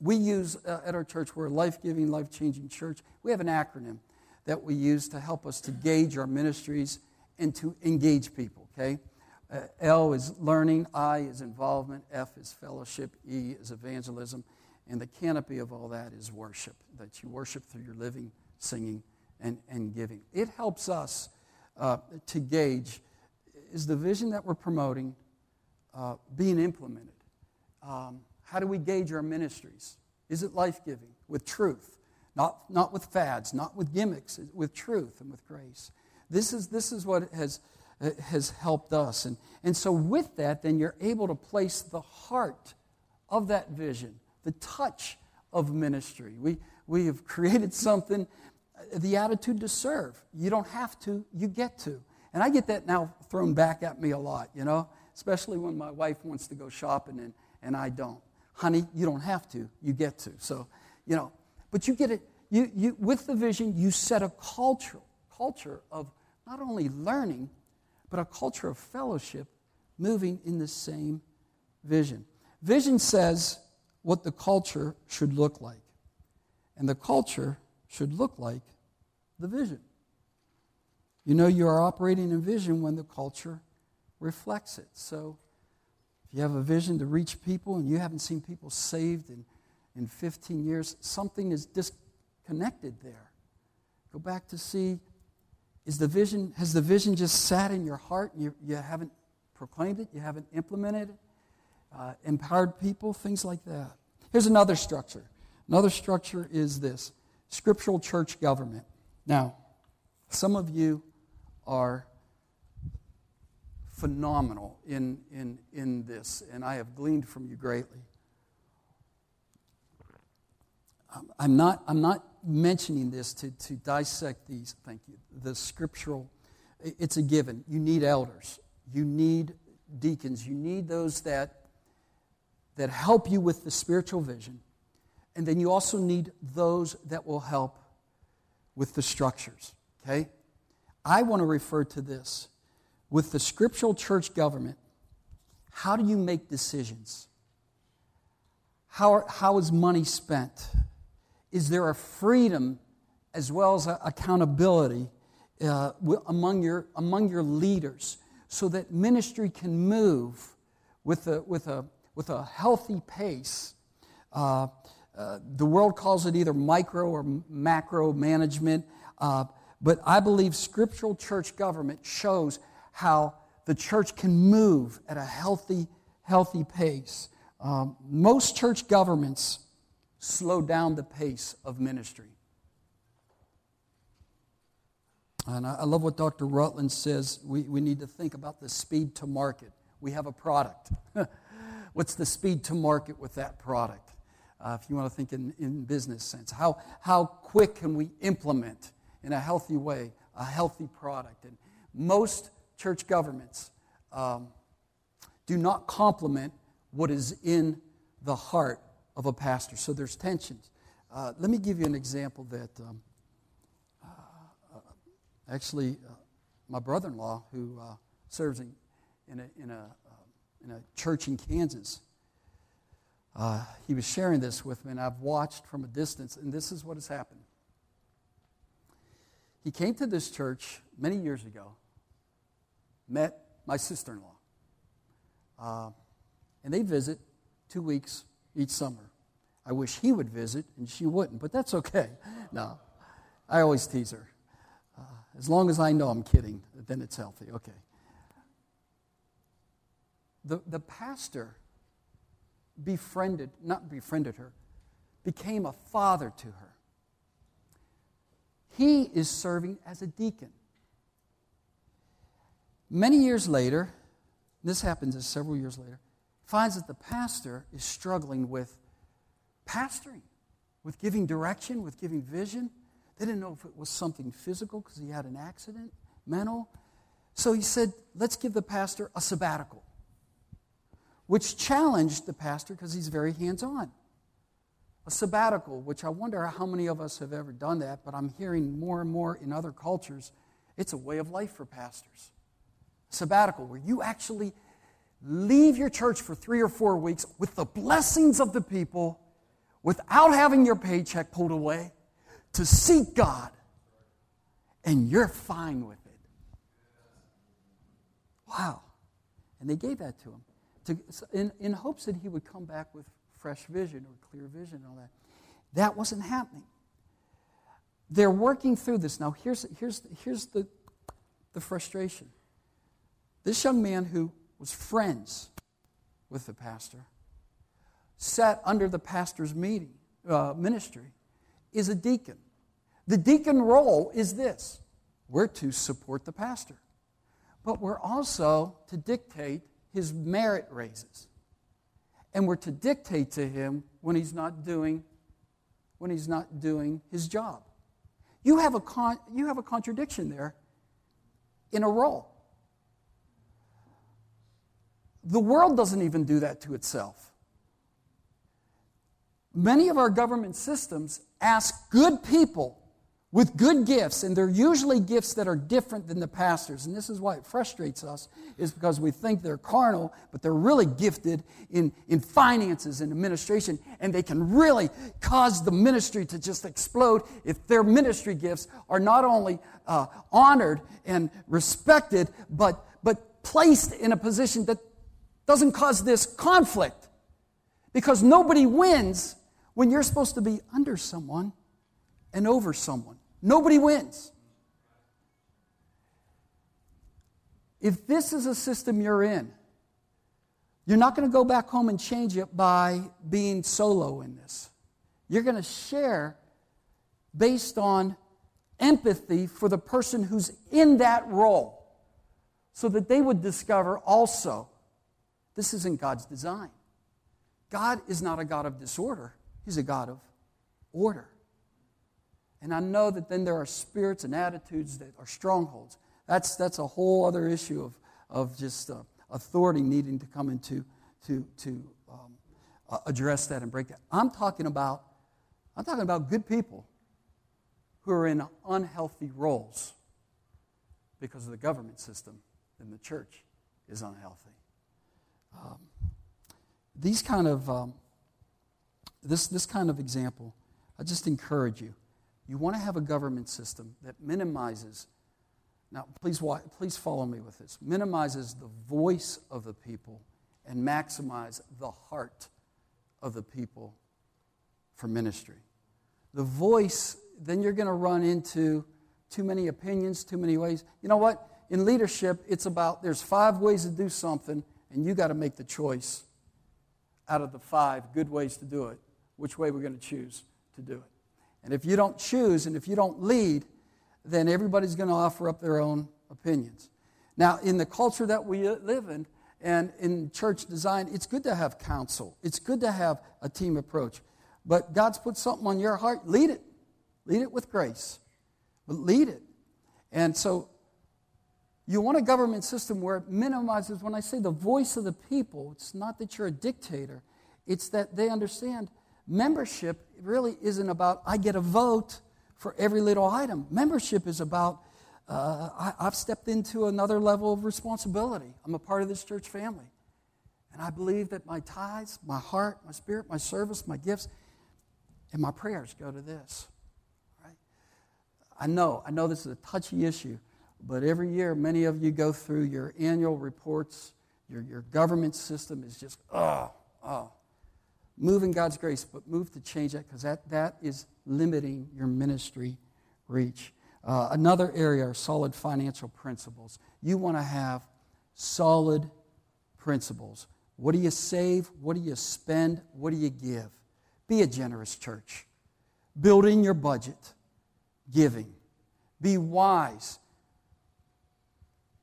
We use, at our church, we're a life-giving, life-changing church. We have an acronym that we use to help us to gauge our ministries and to engage people, okay? L is learning, I is involvement, F is fellowship, E is evangelism, and the canopy of all that is worship, that you worship through your living, singing, and giving. It helps us to gauge, is the vision that we're promoting being implemented? How do we gauge our ministries? Is it life-giving with truth? Not with fads, not with gimmicks, with truth and with grace. This is what has helped us. And so with that, then you're able to place the heart of that vision, the touch of ministry. We have created something, the attitude to serve. You don't have to, you get to. And I get that now thrown back at me a lot, you know, especially when my wife wants to go shopping and I don't. Honey, you don't have to. You get to. So, you know, but you get it. You with the vision, you set a culture of not only learning, but a culture of fellowship moving in the same vision. Vision says what the culture should look like. And the culture should look like the vision. You know you are operating in vision when the culture reflects it. So, you have a vision to reach people and you haven't seen people saved in 15 years, something is disconnected there. Go back to see, has the vision just sat in your heart and you haven't proclaimed it, you haven't implemented it, empowered people, things like that. Here's another structure. Another structure is this, scriptural church government. Now, some of you are phenomenal in this, and I have gleaned from you greatly. I'm not mentioning this to dissect these. Thank you. The scriptural, it's a given. You need elders. You need deacons. You need those that help you with the spiritual vision, and then you also need those that will help with the structures. Okay, I want to refer to this. With the scriptural church government, how do you make decisions? How is money spent? Is there a freedom as well as accountability among your leaders so that ministry can move with a healthy pace. The world calls it either micro or macro management, but I believe scriptural church government shows how the church can move at a healthy pace. Most church governments slow down the pace of ministry. And I love what Dr. Ratlin says. We need to think about the speed to market. We have a product. What's the speed to market with that product? If you want to think in business sense, how quick can we implement in a healthy way a healthy product? And most church governments do not complement what is in the heart of a pastor. So there's tensions. Let me give you an example that my brother-in-law, who serves in a church in Kansas, he was sharing this with me, and I've watched from a distance, and this is what has happened. He came to this church many years ago, met my sister-in-law, and they visit 2 weeks each summer. I wish he would visit, and she wouldn't, but that's okay. No, I always tease her. As long as I know I'm kidding, then it's healthy. Okay. The pastor became a father to her. He is serving as a deacon. Many years later, this happens several years later, finds that the pastor is struggling with pastoring, with giving direction, with giving vision. They didn't know if it was something physical because he had an accident, mental. So he said, let's give the pastor a sabbatical, which challenged the pastor because he's very hands-on. A sabbatical, which I wonder how many of us have ever done that, but I'm hearing more and more in other cultures, it's a way of life for pastors. Sabbatical, where you actually leave your church for 3 or 4 weeks with the blessings of the people without having your paycheck pulled away to seek God, and you're fine with it. Wow. And they gave that to him in hopes that he would come back with fresh vision or clear vision and all that. That wasn't happening. They're working through this. Now, here's the frustration. This young man who was friends with the pastor, sat under the pastor's ministry, is a deacon. The deacon role is this. We're to support the pastor, but we're also to dictate his merit raises. And we're to dictate to him when he's not doing his job. You have a contradiction there in a role. The world doesn't even do that to itself. Many of our government systems ask good people with good gifts, and they're usually gifts that are different than the pastors. And this is why it frustrates us, is because we think they're carnal, but they're really gifted in finances and administration, and they can really cause the ministry to just explode if their ministry gifts are not only honored and respected, but placed in a position that doesn't cause this conflict. Because nobody wins when you're supposed to be under someone and over someone. Nobody wins. If this is a system you're in, you're not going to go back home and change it by being solo in this. You're going to share based on empathy for the person who's in that role so that they would discover also this isn't God's design. God is not a God of disorder. He's a God of order. And I know that then there are spirits and attitudes that are strongholds. That's a whole other issue of just authority needing to come into to address that and break that. I'm talking about good people who are in unhealthy roles because of the government system, and the church is unhealthy. These kind of this kind of example, I just encourage you. You want to have a government system that minimizes Now, please follow me with this. Minimizes the voice of the people and maximize the heart of the people for ministry. The voice, then you're going to run into too many opinions, too many ways. You know what? In leadership, it's about there's 5 ways to do something, and you got to make the choice out of the 5 good ways to do it, which way we're going to choose to do it. And if you don't choose and if you don't lead, then everybody's going to offer up their own opinions. Now, in the culture that we live in and in church design, it's good to have counsel. It's good to have a team approach. But God's put something on your heart. Lead it. Lead it with grace. But lead it. And so you want a government system where it minimizes, when I say the voice of the people, it's not that you're a dictator. It's that they understand membership really isn't about I get a vote for every little item. Membership is about I've stepped into another level of responsibility. I'm a part of this church family. And I believe that my tithes, my heart, my spirit, my service, my gifts, and my prayers go to this. Right? I know this is a touchy issue, but every year many of you go through your annual reports. Your government system is just, Move in God's grace, but move to change that because that is limiting your ministry reach. Another area are solid financial principles. You want to have solid principles. What do you save? What do you spend? What do you give? Be a generous church. Build in your budget. Giving. Be wise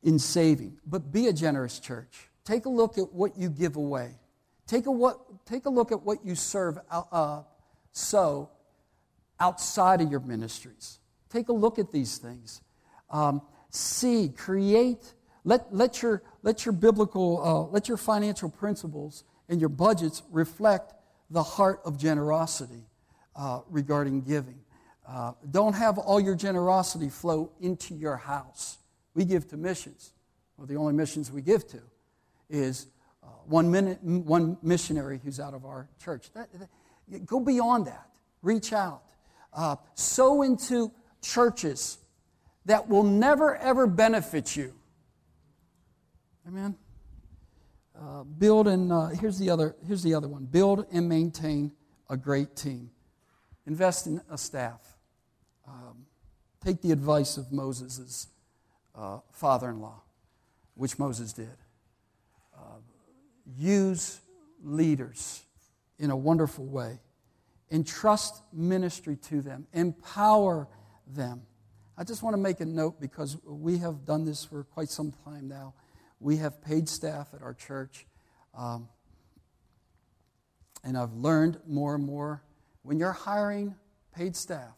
in saving, but be a generous church. Take a look at what you give away. Take a look at what you sow outside of your ministries. Take a look at these things. See, create. Let your biblical let your financial principles and your budgets reflect the heart of generosity regarding giving. Don't have all your generosity flow into your house. We give to missions. Well, the only missions we give to is one missionary who's out of our church. Go beyond that. Reach out. Sow into churches that will never, ever benefit you. Amen? Build and, here's the other one. Build and maintain a great team. Invest in a staff. Take the advice of Moses' father-in-law, which Moses did. Use leaders in a wonderful way. Entrust ministry to them. Empower them. I just want to make a note because we have done this for quite some time now. We have paid staff at our church. And I've learned more and more. When you're hiring paid staff,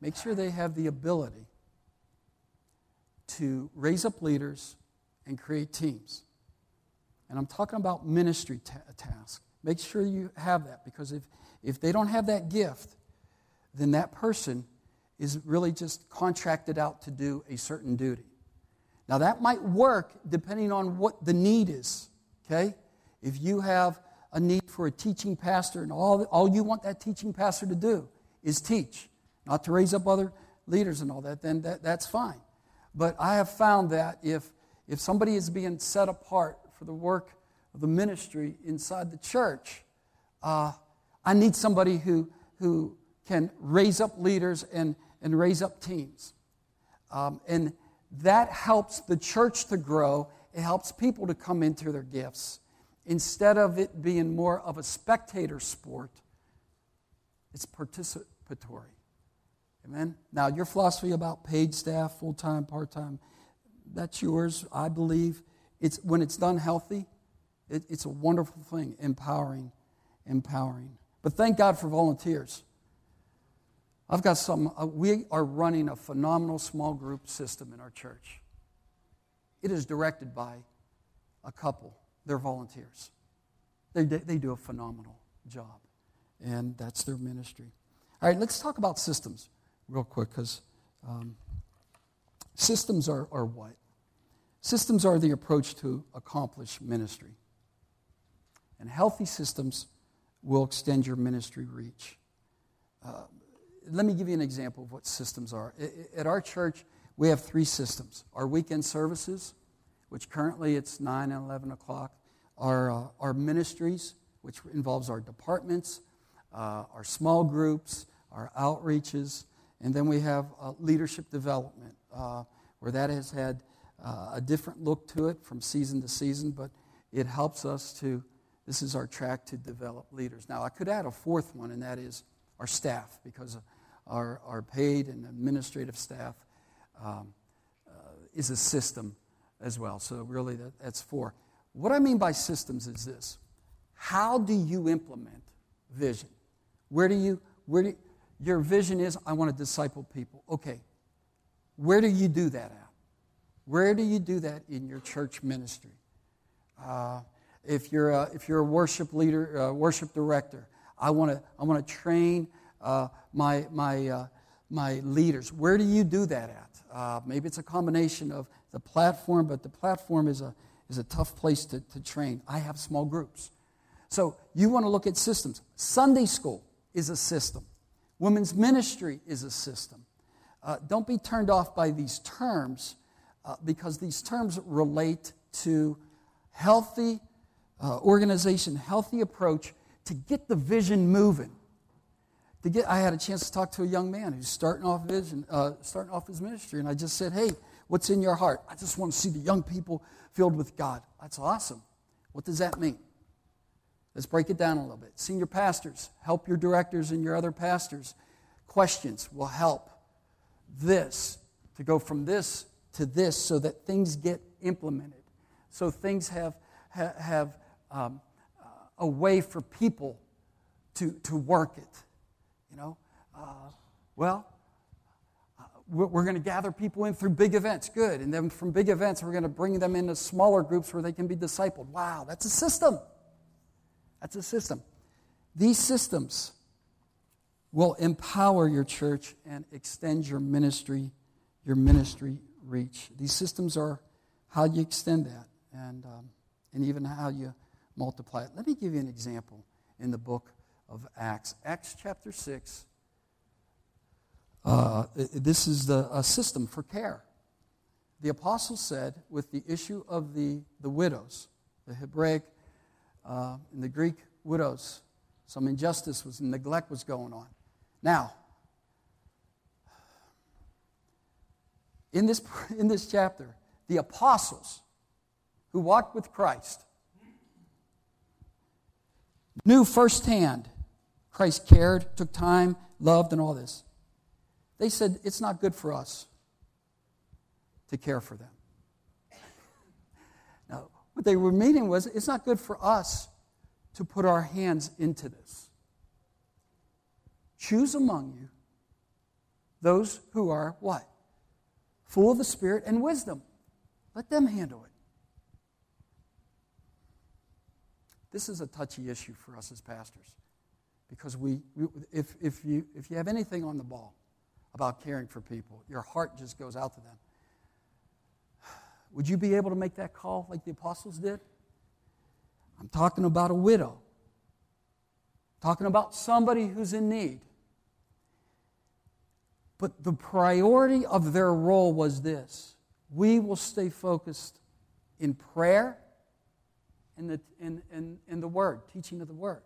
make sure they have the ability to raise up leaders and create teams. And I'm talking about ministry tasks. Make sure you have that, because if they don't have that gift, then that person is really just contracted out to do a certain duty. Now, that might work depending on what the need is, okay? If you have a need for a teaching pastor and all you want that teaching pastor to do is teach, not to raise up other leaders and all that, then that's fine. But I have found that if somebody is being set apart for the work of the ministry inside the church, I need somebody who can raise up leaders and raise up teams. And that helps the church to grow. It helps people to come into their gifts. Instead of it being more of a spectator sport, it's participatory. Amen? Now, your philosophy about paid staff, full-time, part-time, that's yours, I believe. It's when it's done healthy, it's a wonderful thing, empowering. But thank God for volunteers. I've got some. We are running a phenomenal small group system in our church. It is directed by a couple. They're volunteers. They do a phenomenal job, and that's their ministry. All right, let's talk about systems real quick, because systems are what? Systems are the approach to accomplish ministry. And healthy systems will extend your ministry reach. Let me give you an example of what systems are. At our church, We have three systems. Our weekend services, which currently it's 9 and 11 o'clock. Our ministries, which involves our departments, our small groups, our outreaches. And then we have leadership development, where that has had a different look to it from season to season, but it helps us to, this is our track to develop leaders. Now, I could add a fourth one, and that is our staff, because our paid and administrative staff is a system as well. So really, that's four. What I mean by systems is this. How do you implement vision? Where do you your vision is, I want to disciple people. Okay, where do you do that at? Where do you do that in your church ministry? If you're a worship leader, worship director, I want to train my leaders. Where do you do that at? Maybe it's a combination of the platform, but the platform is a tough place to train. I have small groups, so you want to look at systems. Sunday school is a system. Women's ministry is a system. Don't be turned off by these terms because these terms relate to healthy organization, healthy approach to get the vision moving. I had a chance to talk to a young man who's starting off his ministry, and I just said, hey, what's in your heart? I just want to see the young people filled with God. That's awesome. What does that mean? Let's break it down a little bit. Senior pastors, help your directors and your other pastors. Questions will help this to go from this to this so that things get implemented. So things have a way for people to work it. You know, we're going to gather people in through big events. Good. And then from big events, we're going to bring them into smaller groups where they can be discipled. Wow, that's a system. That's a system. These systems will empower your church and extend your ministry reach. These systems are how you extend that and even how you multiply it. Let me give you an example in the book of Acts. Acts chapter 6, this is a system for care. The apostles said with the issue of the widows, the Hebraic and the Greek widows, some injustice and neglect was going on. Now, in this chapter, the apostles who walked with Christ knew firsthand Christ cared, took time, loved, and all this. They said, it's not good for us to care for them. Now, what they were meaning was, it's not good for us to put our hands into this. Choose among you those who are what? Full of the Spirit and wisdom. Let them handle it. This is a touchy issue for us as pastors, because if you have anything on the ball about caring for people, your heart just goes out to them. Would you be able to make that call like the apostles did? I'm talking about a widow. I'm talking about somebody who's in need. But the priority of their role was this: we will stay focused in prayer and the Word, teaching of the Word.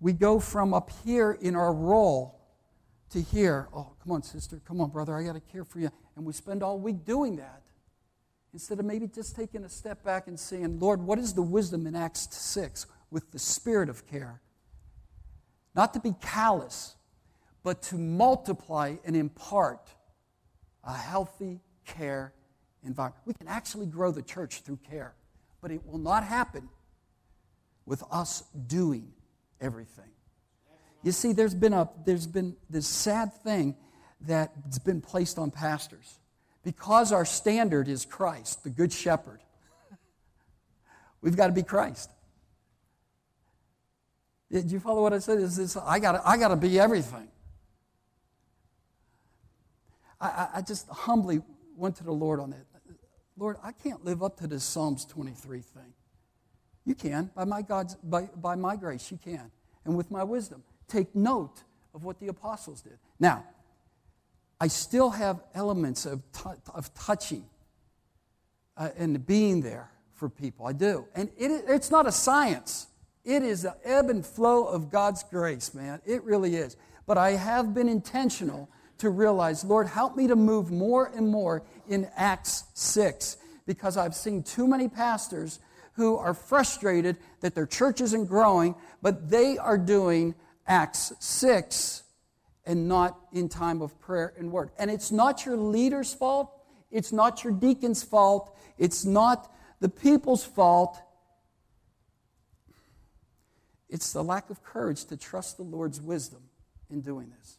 We go from up here in our role to here, oh, come on, sister, come on, brother, I got to care for you. And we spend all week doing that instead of maybe just taking a step back and saying, Lord, what is the wisdom in Acts 6 with the spirit of care? Not to be callous, but to multiply and impart a healthy care environment. We can actually grow the church through care, but it will not happen with us doing everything. You see, there's been this sad thing that's been placed on pastors. Because our standard is Christ, the Good Shepherd, we've got to be Christ. Did you follow what I said? I got to be everything. I just humbly went to the Lord on that. Lord, I can't live up to this Psalms 23 thing. You can. By my grace, you can. And with my wisdom, take note of what the apostles did. Now, I still have elements of touching and being there for people. I do. And it's not a science. It is the ebb and flow of God's grace, man. It really is. But I have been intentional to realize, Lord, help me to move more and more in Acts 6, because I've seen too many pastors who are frustrated that their church isn't growing, but they are doing Acts 6 and not in time of prayer and word. And it's not your leader's fault. It's not your deacon's fault. It's not the people's fault. It's the lack of courage to trust the Lord's wisdom in doing this.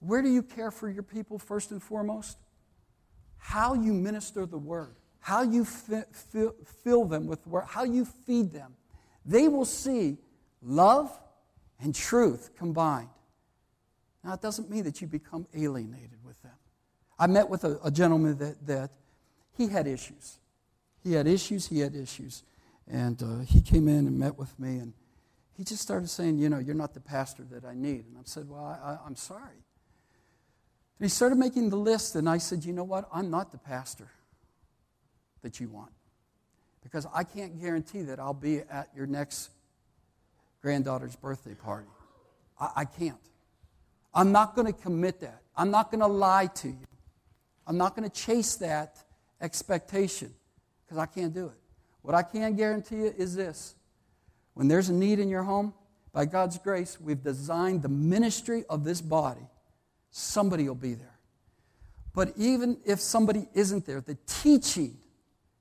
Where do you care for your people first and foremost? How you minister the word, how you fill them with the word, how you feed them. They will see love and truth combined. Now, it doesn't mean that you become alienated with them. I met with a gentleman that he had issues. He had issues. And he came in and met with me, and he just started saying, you know, you're not the pastor that I need. And I said, well, I'm sorry. And he started making the list, and I said, you know what? I'm not the pastor that you want, because I can't guarantee that I'll be at your next granddaughter's birthday party. I can't. I'm not going to commit that. I'm not going to lie to you. I'm not going to chase that expectation, because I can't do it. What I can guarantee you is this. When there's a need in your home, by God's grace, we've designed the ministry of this body. Somebody will be there. But even if somebody isn't there, the teaching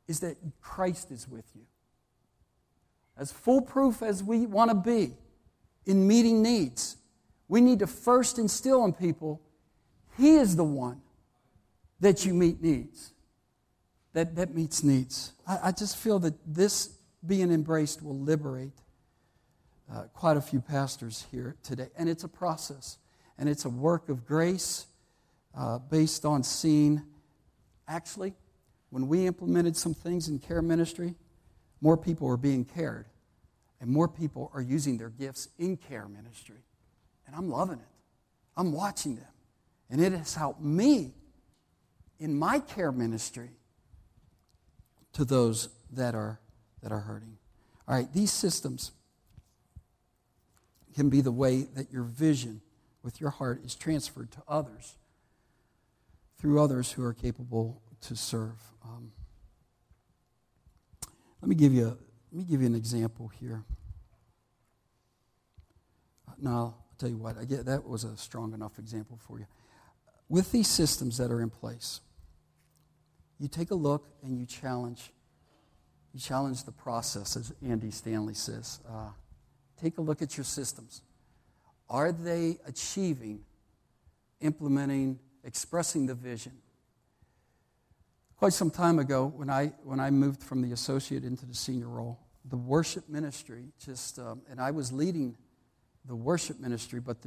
is that Christ is with you. As foolproof as we want to be in meeting needs, we need to first instill in people, He is the one that you meet needs, that meets needs. I just feel that this being embraced will liberate quite a few pastors here today. And it's a process, and it's a work of grace based on seeing. Actually, when we implemented some things in care ministry, more people were being cared, and more people are using their gifts in care ministry. And I'm loving it. I'm watching them. And it has helped me in my care ministry to those that are hurting. All right, these systems can be the way that your vision with your heart is transferred to others through others who are capable to serve. Let me give you an example here. Now, tell you what, I get that was a strong enough example for you. With these systems that are in place, you take a look and you challenge. You challenge the process, as Andy Stanley says. Take a look at your systems. Are they achieving, implementing, expressing the vision? Quite some time ago, when I moved from the associate into the senior role, the worship ministry just and I was leading the worship ministry, but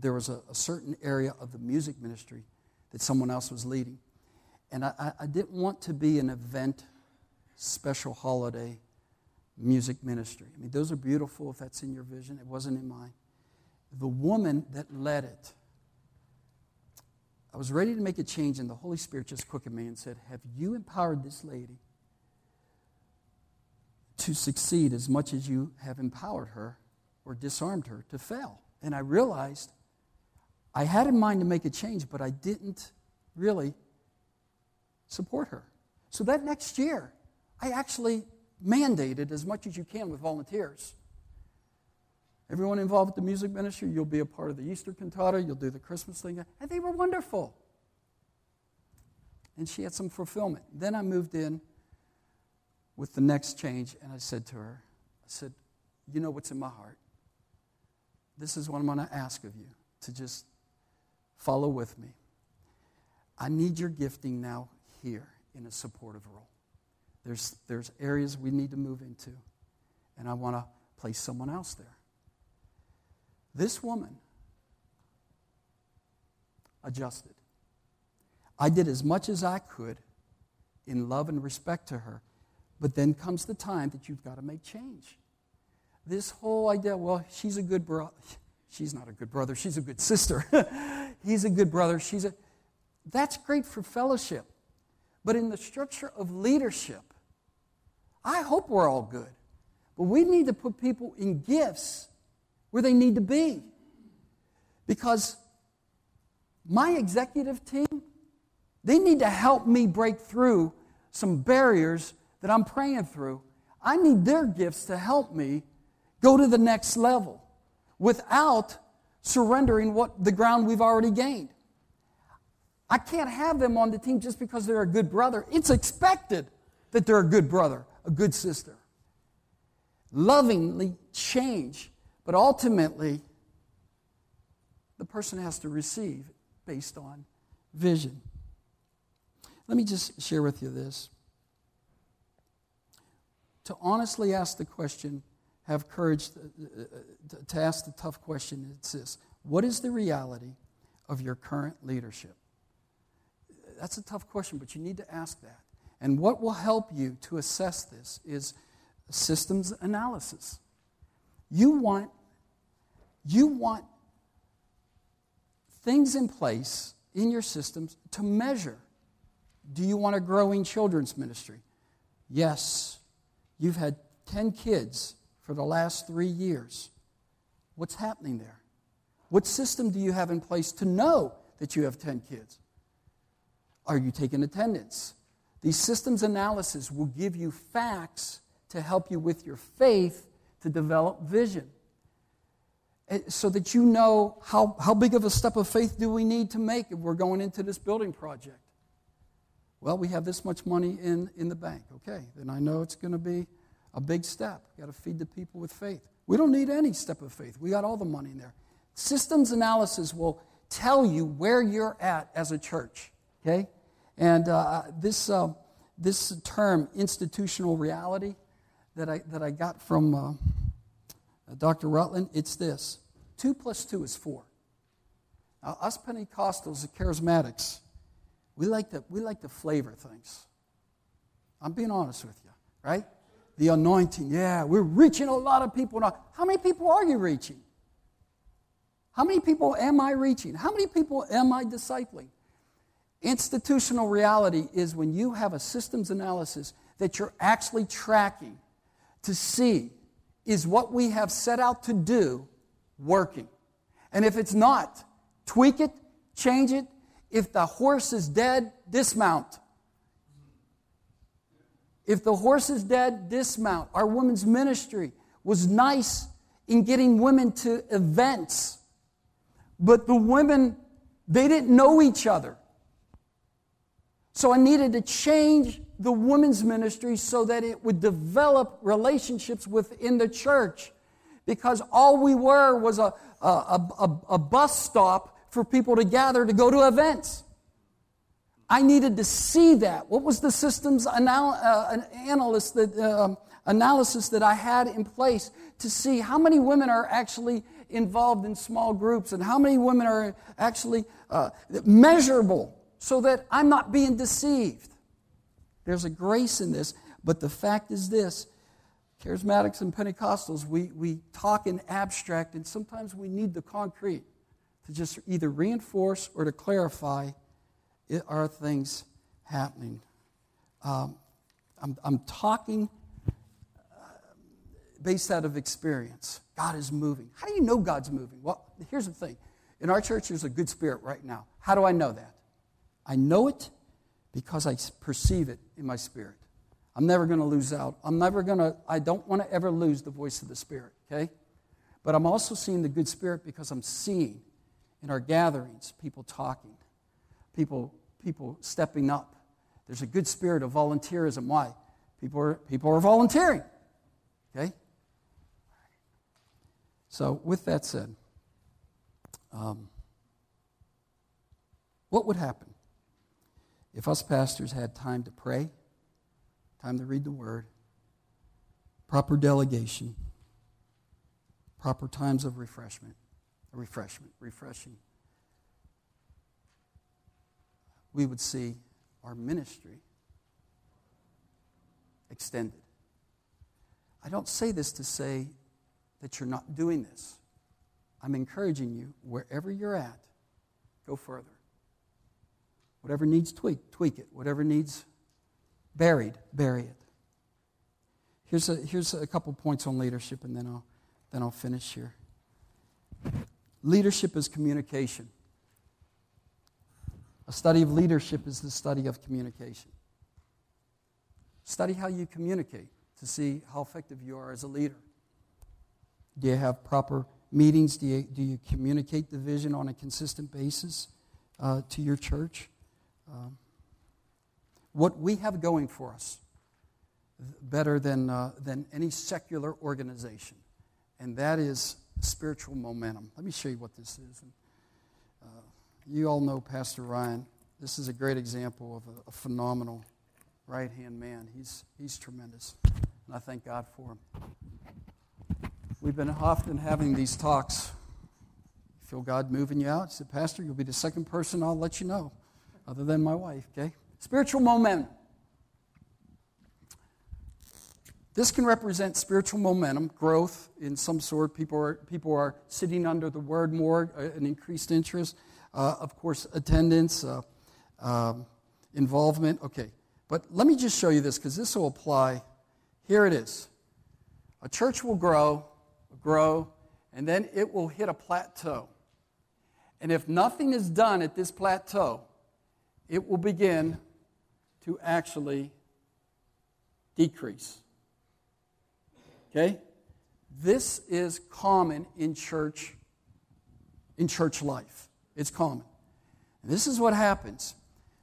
there was a certain area of the music ministry that someone else was leading. And I didn't want to be an event, special holiday music ministry. I mean, those are beautiful if that's in your vision. It wasn't in mine. The woman that led it, I was ready to make a change, and the Holy Spirit just quickened me and said, have you empowered this lady to succeed as much as you have empowered her or disarmed her to fail? And I realized I had in mind to make a change, but I didn't really support her. So that next year, I actually mandated as much as you can with volunteers. Everyone involved with the music ministry, you'll be a part of the Easter cantata, you'll do the Christmas thing, and they were wonderful. And she had some fulfillment. Then I moved in with the next change, and I said to her, you know what's in my heart? This is what I'm going to ask of you, to just follow with me. I need your gifting now here in a supportive role. There's areas we need to move into, and I want to place someone else there. This woman adjusted. I did as much as I could in love and respect to her. But then comes the time that you've got to make change. This whole idea, well, she's a good She's not a good brother. She's a good sister. He's a good brother. That's great for fellowship. But in the structure of leadership, I hope we're all good. But we need to put people in gifts where they need to be. Because my executive team, they need to help me break through some barriers that I'm praying through. I need their gifts to help me go to the next level without surrendering the ground we've already gained. I can't have them on the team just because they're a good brother. It's expected that they're a good brother, a good sister. Lovingly change, but ultimately, the person has to receive based on vision. Let me just share with you this. To honestly ask the question, have courage to ask the tough question, it's this: what is the reality of your current leadership? That's a tough question, but you need to ask that. And what will help you to assess this is systems analysis. You want things in place in your systems to measure. Do you want a growing children's ministry? Yes. You've had 10 kids for the last 3 years. What's happening there? What system do you have in place to know that you have 10 kids? Are you taking attendance? These systems analysis will give you facts to help you with your faith to develop vision, so that you know how big of a step of faith do we need to make if we're going into this building project. Well, we have this much money in the bank. Okay, then I know it's going to be a big step. Got to feed the people with faith. We don't need any step of faith. We got all the money in there. Systems analysis will tell you where you're at as a church. Okay, and this term institutional reality that I got from Dr. Ratlin, it's this: 2 + 2 is 4. Now, us Pentecostals, the charismatics, We like to flavor things. I'm being honest with you, right? The anointing, yeah, we're reaching a lot of people now. How many people are you reaching? How many people am I reaching? How many people am I discipling? Institutional reality is when you have a systems analysis that you're actually tracking to see, is what we have set out to do working? And if it's not, tweak it, change it. If the horse is dead, dismount. If the horse is dead, dismount. Our women's ministry was nice in getting women to events, but the women, they didn't know each other. So I needed to change the women's ministry so that it would develop relationships within the church, because all we were was a bus stop for people to gather to go to events. I needed to see that. What was the systems analysis that I had in place to see how many women are actually involved in small groups and how many women are actually measurable, so that I'm not being deceived? There's a grace in this, but the fact is this: charismatics and Pentecostals, we talk in abstract, and sometimes we need the concrete to just either reinforce or to clarify, are things happening? I'm talking based out of experience. God is moving. How do you know God's moving? Well, here's the thing. In our church, there's a good spirit right now. How do I know that? I know it because I perceive it in my spirit. I'm never going to lose out. I don't want to ever lose the voice of the Spirit, okay? But I'm also seeing the good spirit because I'm seeing in our gatherings, people talking, people stepping up. There's a good spirit of volunteerism. Why? People are volunteering. Okay? So with that said, what would happen if us pastors had time to pray, time to read the Word, proper delegation, proper times of refreshment? Refreshing. We would see our ministry extended. I don't say this to say that you're not doing this. I'm encouraging you, wherever you're at, go further. Whatever needs tweaked, tweak it. Whatever needs buried, bury it. Here's a couple points on leadership, and then I'll finish here. Leadership is communication. A study of leadership is the study of communication. Study how you communicate to see how effective you are as a leader. Do you have proper meetings? Do you communicate the vision on a consistent basis to your church? What we have going for us, better than any secular organization, and that is spiritual momentum. Let me show you what this is. You all know Pastor Ryan. This is a great example of a phenomenal right-hand man. He's tremendous, and I thank God for him. We've been often having these talks. You feel God moving you out? He said, Pastor, you'll be the second person I'll let you know, other than my wife, okay? Spiritual momentum. This can represent spiritual momentum, growth in some sort. People are sitting under the word more, an increased interest. Of course, attendance, involvement. Okay, but let me just show you this because this will apply. Here it is. A church will grow, and then it will hit a plateau. And if nothing is done at this plateau, it will begin to actually decrease. Okay? This is common in church life. It's common. And this is what happens.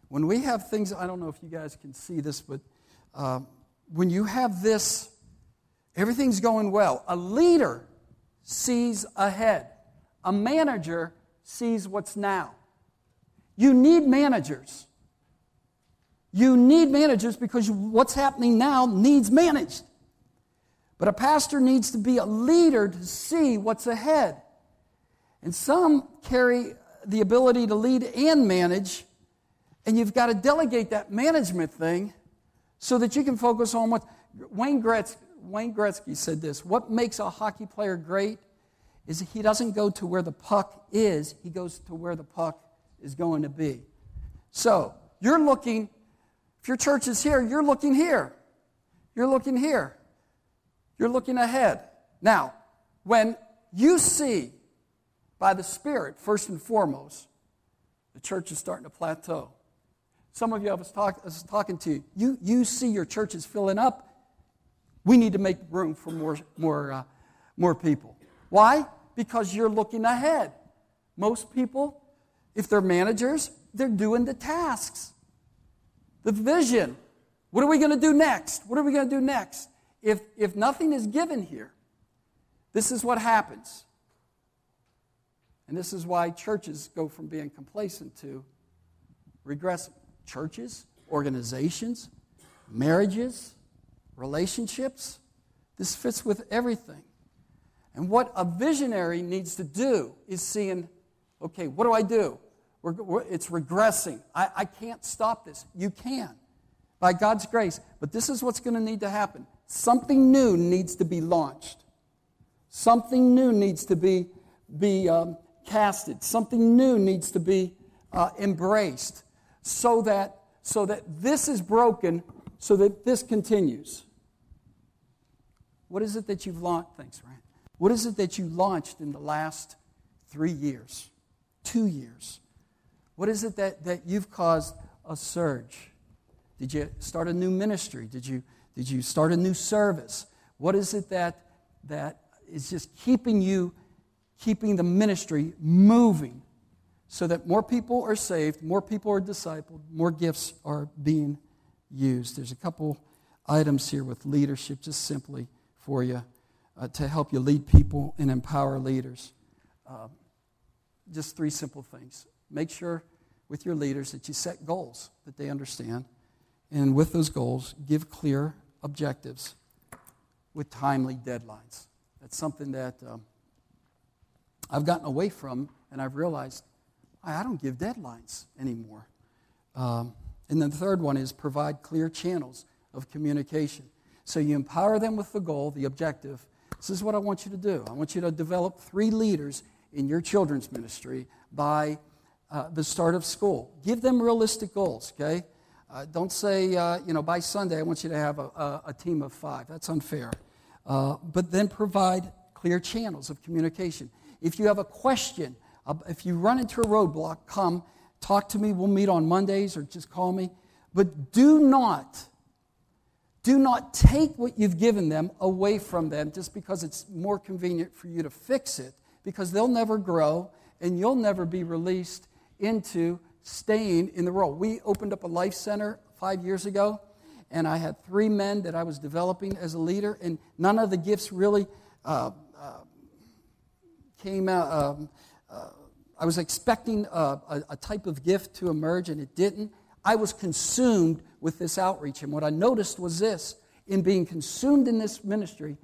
When we have things, I don't know if you guys can see this, but when you have this, everything's going well. A leader sees ahead. A manager sees what's now. You need managers. You need managers because what's happening now needs managed. But a pastor needs to be a leader to see what's ahead. And some carry the ability to lead and manage, and you've got to delegate that management thing so that you can focus on what... Wayne Gretzky said this, what makes a hockey player great is he doesn't go to where the puck is, he goes to where the puck is going to be. So, you're looking... If your church is here, you're looking here. You're looking here. You're looking ahead. Now, when you see by the Spirit, first and foremost, the church is starting to plateau. Some of you, I was talking to you. You see your church is filling up. We need to make room for more people. Why? Because you're looking ahead. Most people, if they're managers, they're doing the tasks, the vision. What are we going to do next? What are we going to do next? If nothing is given here, this is what happens. And this is why churches go from being complacent to regressing. Churches, organizations, marriages, relationships, this fits with everything. And what a visionary needs to do is seeing, okay, what do I do? It's regressing. I can't stop this. You can, by God's grace. But this is what's going to need to happen. Something new needs to be launched. Something new needs to be casted. Something new needs to be embraced so that this is broken, so that this continues. What is it that you've launched? Thanks, Ryan. What is it that you launched in the last 3 years, 2 years? What is it that you've caused a surge? Did you start a new ministry? Did you start a new service? What is it that is just keeping the ministry moving so that more people are saved, more people are discipled, more gifts are being used? There's a couple items here with leadership just simply for you to help you lead people and empower leaders. Just three simple things. Make sure with your leaders that you set goals that they understand, and with those goals, give clear objectives with timely deadlines. That's something that I've gotten away from, and I've realized I don't give deadlines anymore. And then the third one is provide clear channels of communication. So you empower them with the goal, the objective. This is what I want you to do. I want you to develop 3 leaders in your children's ministry by the start of school. Give them realistic goals, okay? Don't say, by Sunday I want you to have a team of 5. That's unfair. But then provide clear channels of communication. If you have a question, if you run into a roadblock, come, talk to me. We'll meet on Mondays or just call me. But do not take what you've given them away from them just because it's more convenient for you to fix it, because they'll never grow and you'll never be released into staying in the world. We opened up a life center 5 years ago, and I had 3 men that I was developing as a leader, and none of the gifts really came out. I was expecting a type of gift to emerge, and it didn't. I was consumed with this outreach, and what I noticed was this. In being consumed in this ministry,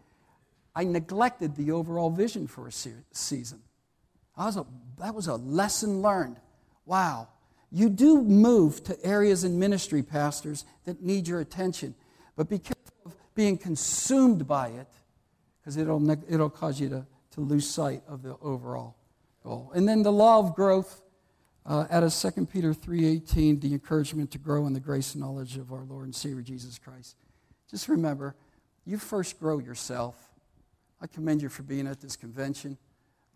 I neglected the overall vision for a season. That was a lesson learned. Wow. You do move to areas in ministry, pastors, that need your attention. But be careful of being consumed by it, because it'll cause you to lose sight of the overall goal. And then the law of growth, out of 2 Peter 3:18, the encouragement to grow in the grace and knowledge of our Lord and Savior Jesus Christ. Just remember, you first grow yourself. I commend you for being at this convention.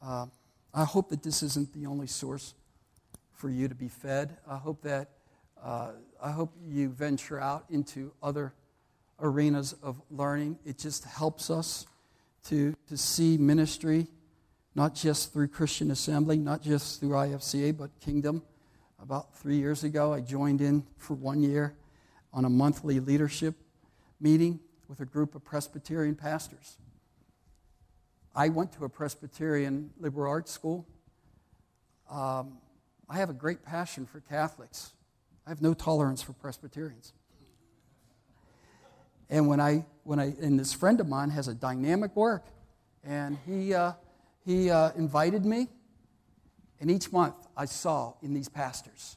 I hope that this isn't the only source for you to be fed. I hope you venture out into other arenas of learning. It just helps us to see ministry, not just through Christian Assembly, not just through IFCA, but Kingdom. About 3 years ago, I joined in for 1 year on a monthly leadership meeting with a group of Presbyterian pastors. I went to a Presbyterian liberal arts school. I have a great passion for Catholics. I have no tolerance for Presbyterians. And when this friend of mine has a dynamic work, and he invited me, and each month I saw in these pastors,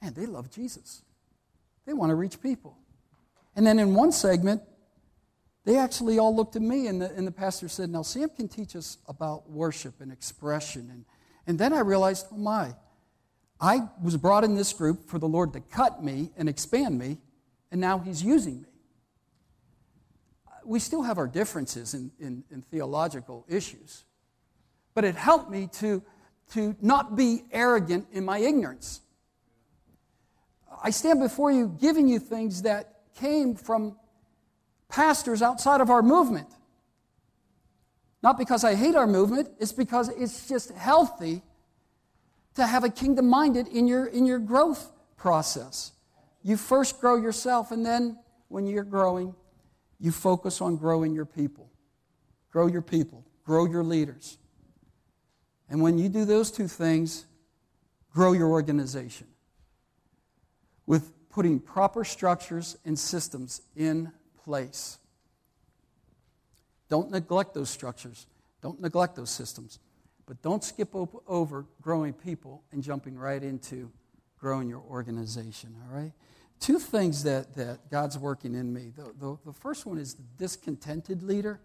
man, they love Jesus. They want to reach people. And then in one segment, they actually all looked at me, and the pastor said, now Sam can teach us about worship and expression. And then I realized, oh my, I was brought in this group for the Lord to cut me and expand me, and now he's using me. We still have our differences in theological issues, but it helped me to not be arrogant in my ignorance. I stand before you giving you things that came from pastors outside of our movement. Not because I hate our movement, it's because it's just healthy to have a kingdom-minded in your growth process. You first grow yourself, and then when you're growing, you focus on growing your people. Grow your people. Grow your leaders. And when you do those two things, grow your organization with putting proper structures and systems in place. Don't neglect those structures. Don't neglect those systems. But don't skip over growing people and jumping right into growing your organization, all right? 2 things that God's working in me. The first one is the discontented leader.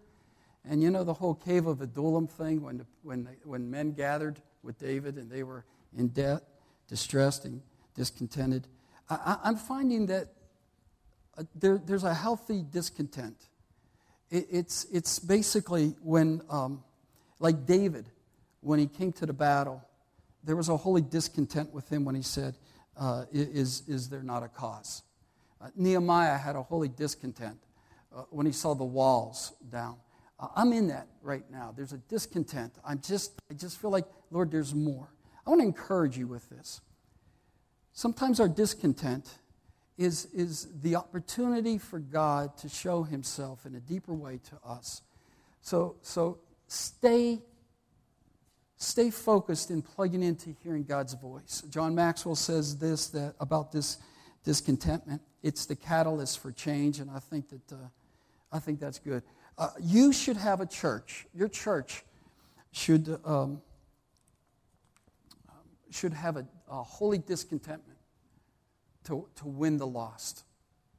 And you know the whole cave of Adullam thing when men gathered with David and they were in debt, distressed, and discontented. I'm finding that there's a healthy discontent. It's basically when, like David, when he came to the battle, there was a holy discontent with him when he said, is there not a cause? Nehemiah had a holy discontent when he saw the walls down. I'm in that right now. There's a discontent. I just feel like, Lord, there's more. I want to encourage you with this. Sometimes our discontent is the opportunity for God to show himself in a deeper way to us. So stay focused in plugging into hearing God's voice. John Maxwell says this, that about this discontentment, it's the catalyst for change, and I think that's good. You should have a church. Your church should have a holy discontentment. To win the lost.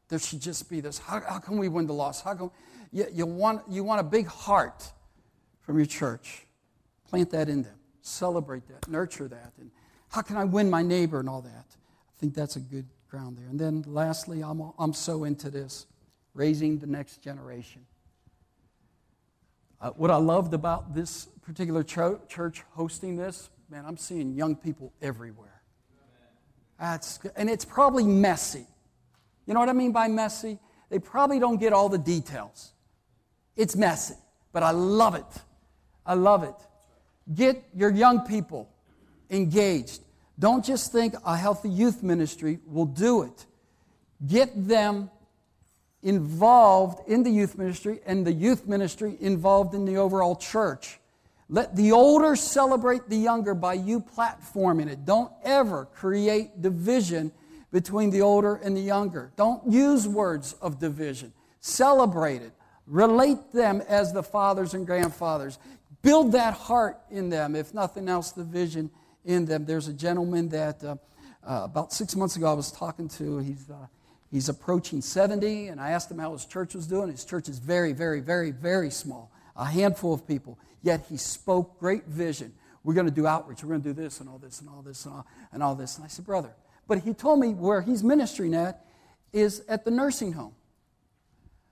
There should just be this, how can we win the lost? How can you want a big heart from your church. Plant that in them. celebrate that, nurture that, and how can I win my neighbor and all that. I think that's a good ground there. And then lastly, I'm so into this, raising the next generation. What I loved about this particular church hosting this, man, I'm seeing young people everywhere. That's good. And it's probably messy. You know what I mean by messy? They probably don't get all the details. It's messy, but I love it. I love it. Get your young people engaged. Don't just think a healthy youth ministry will do it. Get them involved in the youth ministry and the youth ministry involved in the overall church. Let the older celebrate the younger by you platforming it. Don't ever create division between the older and the younger. Don't use words of division. Celebrate it. Relate them as the fathers and grandfathers. Build that heart in them, if nothing else, the vision in them. There's a gentleman that about 6 months ago I was talking to. He's approaching 70, and I asked him how his church was doing. His church is very, very, very, very small, a handful of people. Yet he spoke great vision. We're going to do outreach. We're going to do this and all this and all this and all this. And I said, brother. But he told me where he's ministering at is at the nursing home.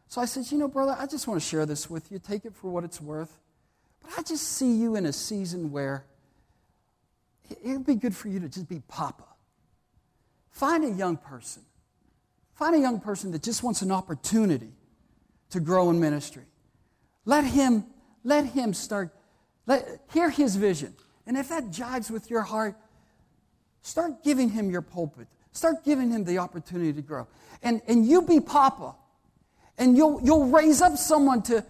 So I said, you know, brother, I just want to share this with you. Take it for what it's worth. But I just see you in a season where it would be good for you to just be Papa. Find a young person. Find a young person that just wants an opportunity to grow in ministry. Let him start, hear his vision. And if that jives with your heart, start giving him your pulpit. Start giving him the opportunity to grow. And you be Papa. And you'll raise up someone to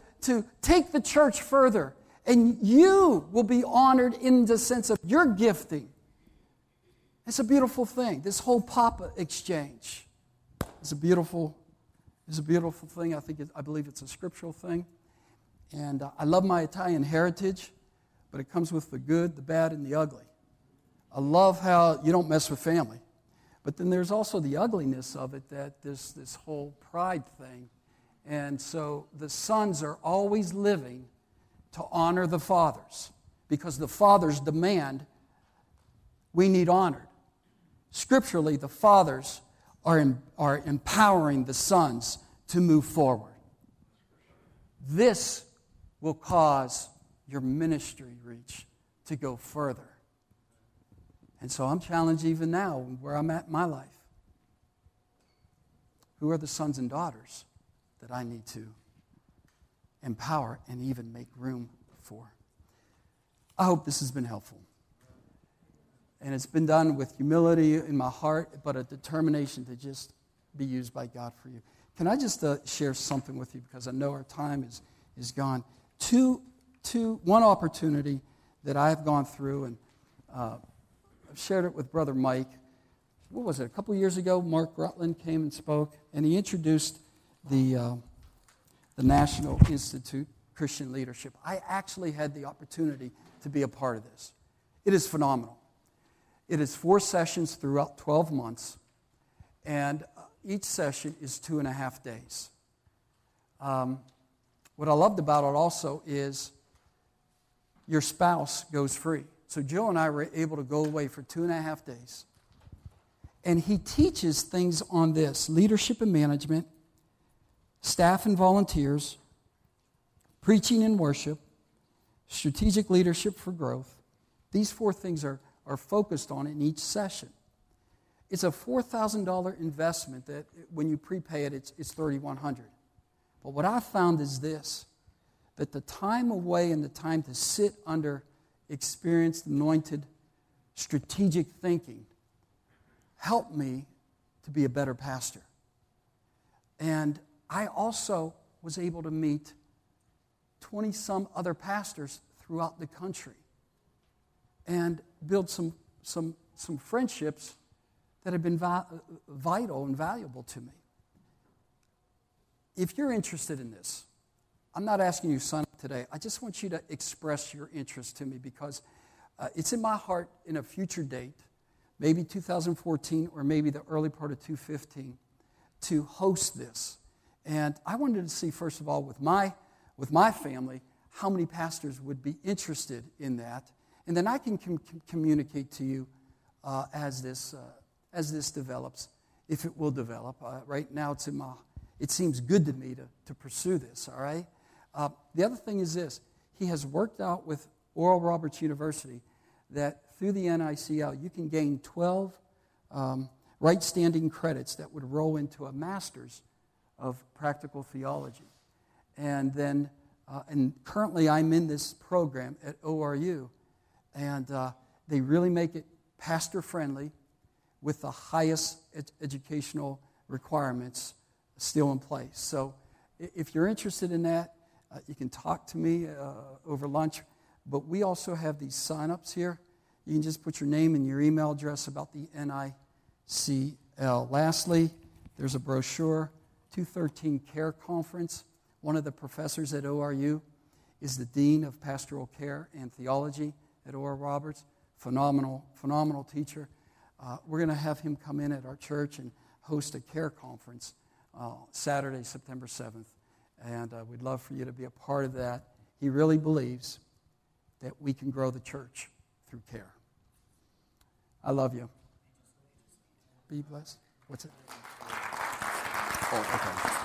take the church further. And you will be honored in the sense of your gifting. It's a beautiful thing. This whole Papa exchange is a beautiful thing. I believe it's a scriptural thing. And I love my Italian heritage, but it comes with the good, the bad, and the ugly. I love how you don't mess with family. But then there's also the ugliness of it, that this whole pride thing. And so the sons are always living to honor the fathers, because the fathers demand we need honored. Scripturally, the fathers are empowering the sons to move forward. This will cause your ministry reach to go further. And so I'm challenged even now where I'm at in my life. Who are the sons and daughters that I need to empower and even make room for? I hope this has been helpful. And it's been done with humility in my heart, but a determination to just be used by God for you. Can I just share something with you, because I know our time is gone. One opportunity that I've gone through, and I've shared it with Brother Mike. What was it, a couple years ago, Mark Ratlin came and spoke, and he introduced the National Institute Christian Leadership. I actually had the opportunity to be a part of this. It is phenomenal. It is 4 sessions throughout 12 months, and each session is 2.5 days. What I loved about it also is your spouse goes free. So Joe and I were able to go away for 2.5 days. And he teaches things on this: leadership and management, staff and volunteers, preaching and worship, strategic leadership for growth. These 4 things are focused on in each session. It's a $4,000 investment that when you prepay it, it's $3,100. But what I found is this, that the time away and the time to sit under experienced, anointed, strategic thinking helped me to be a better pastor. And I also was able to meet 20-some other pastors throughout the country and build some friendships that have been vital and valuable to me. If you're interested in this, I'm not asking you to sign up today. I just want you to express your interest to me, because it's in my heart in a future date, maybe 2014 or maybe the early part of 2015, to host this. And I wanted to see, first of all, with my family, how many pastors would be interested in that. And then I can communicate to you as this develops, if it will develop. Right now, it's in my, it seems good to me to pursue this, all right? The other thing is this. He has worked out with Oral Roberts University that through the NICL, you can gain 12 right-standing credits that would roll into a master's of practical theology. And then, and currently I'm in this program at ORU, and they really make it pastor-friendly with the highest educational requirements still in place. So if you're interested in that, you can talk to me over lunch. But we also have these sign-ups here. You can just put your name and your email address about the NICL. Lastly, there's a brochure, 2013 CARE Conference. One of the professors at ORU is the Dean of Pastoral Care and Theology at Oral Roberts. Phenomenal teacher. We're going to have him come in at our church and host a CARE Conference Saturday, September 7th. And we'd love for you to be a part of that. He really believes that we can grow the church through care. I love you. Be blessed. What's it? Oh, okay.